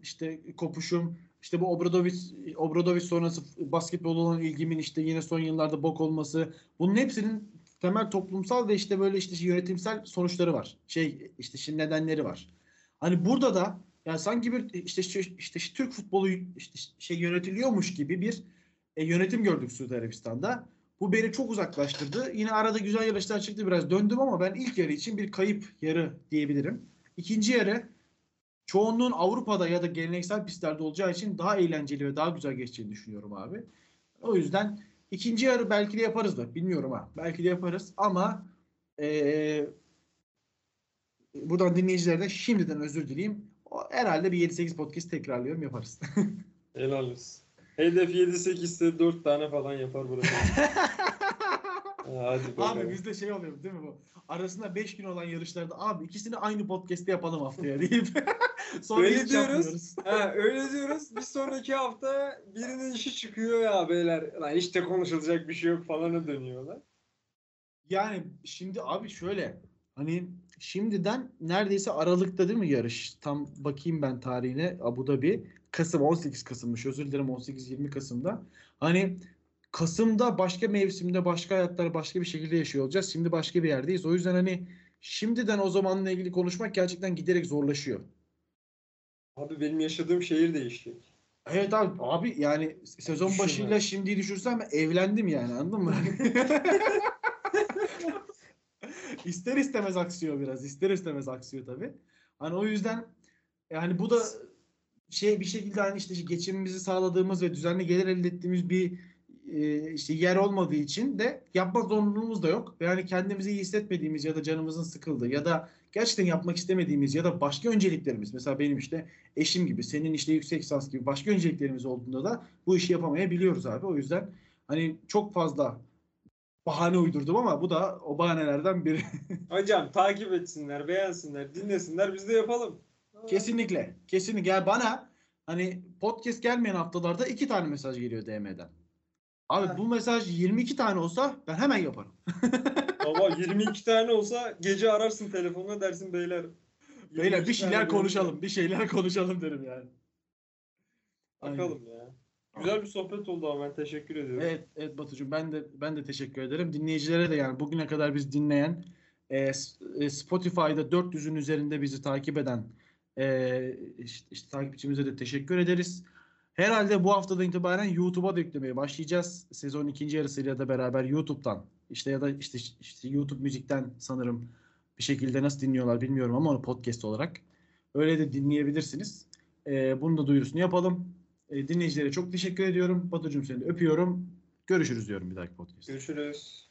kopuşum, bu Obradović sonrası basketbol olan ilgimin yine son yıllarda bok olması, bunun hepsinin temel toplumsal ve yönetimsel sonuçları var. Şimdi nedenleri var. Hani burada da yani sanki bir Türk futbolu yönetiliyormuş gibi bir yönetim gördük Suudi Arabistan'da. Bu beni çok uzaklaştırdı. Yine arada güzel yarışlar çıktı, biraz döndüm ama ben ilk yarı için bir kayıp yarı diyebilirim. İkinci yarı çoğunluğun Avrupa'da ya da geleneksel pistlerde olacağı için daha eğlenceli ve daha güzel geçeceğini düşünüyorum abi. O yüzden ikinci yarı belki de yaparız da bilmiyorum ha. Belki de yaparız ama buradan dinleyicilerden şimdiden özür dileyim. Herhalde bir 7-8 podcast tekrarlıyorum, yaparız. Helal olsun. Hedef 7-8'te 4 tane falan yapar burası. Hadi bakalım. Abi bizde şey oluyor değil mi bu? Arasında 5 gün olan yarışlarda abi ikisini aynı podcast'te yapalım haftaya deyip. Sonra öyle diyoruz. Ha, öyle diyoruz. Bir sonraki hafta birinin işi çıkıyor ya beyler. Lan hiç de konuşulacak bir şey yok falana dönüyorlar. Yani şimdi abi şöyle. Hani şimdiden neredeyse Aralık'ta değil mi yarış? Tam bakayım ben tarihine. Abu Dhabi. Kasım 18 Kasım'mış. Özür dilerim 18-20 Kasım'da. Hani Kasım'da başka mevsimde başka hayatlar başka bir şekilde yaşıyor olacağız. Şimdi başka bir yerdeyiz. O yüzden hani şimdiden o zamanla ilgili konuşmak gerçekten giderek zorlaşıyor. Abi benim yaşadığım şehir değişti. Evet abi yani sezon başıyla şimdiyi düşürsem evlendim yani, anladın mı? İster istemez aksıyor biraz. İster istemez aksıyor tabii. Hani o yüzden yani bu da bir şekilde hani işte geçimimizi sağladığımız ve düzenli gelir elde ettiğimiz bir yer olmadığı için de yapma zorunluluğumuz da yok. Yani kendimizi iyi hissetmediğimiz ya da canımızın sıkıldığı ya da gerçekten yapmak istemediğimiz ya da başka önceliklerimiz, mesela benim işte eşim gibi, senin işte yüksek lisans gibi başka önceliklerimiz olduğunda da bu işi yapamayabiliyoruz abi. O yüzden hani çok fazla bahane uydurdum ama bu da o bahanelerden biri. Hocam takip etsinler, beğensinler, dinlesinler, biz de yapalım. Kesinlikle. Kesinlikle. Yani bana hani podcast gelmeyen haftalarda 2 tane mesaj geliyor DM'den. Abi ha. Bu mesaj 22 tane olsa ben hemen yaparım. Baba 22 tane olsa gece ararsın telefonla, dersin beyler bir şeyler konuşalım. Bir şeyler konuşalım derim yani. Bakalım ya. Güzel bir sohbet oldu ama ben teşekkür ediyorum. Evet Batucuğum, ben de teşekkür ederim. Dinleyicilere de yani bugüne kadar biz dinleyen Spotify'da 400'ün üzerinde bizi takip eden takipçimize de teşekkür ederiz. Herhalde bu haftadan itibaren YouTube'a da yüklemeye başlayacağız. Sezon ikinci yarısıyla da beraber YouTube'dan ya da YouTube müzikten sanırım bir şekilde nasıl dinliyorlar bilmiyorum ama onu podcast olarak öyle de dinleyebilirsiniz. Bunu da duyurusunu yapalım. Dinleyicilere çok teşekkür ediyorum. Batucuğum seni öpüyorum. Görüşürüz diyorum bir dahaki podcast. Görüşürüz.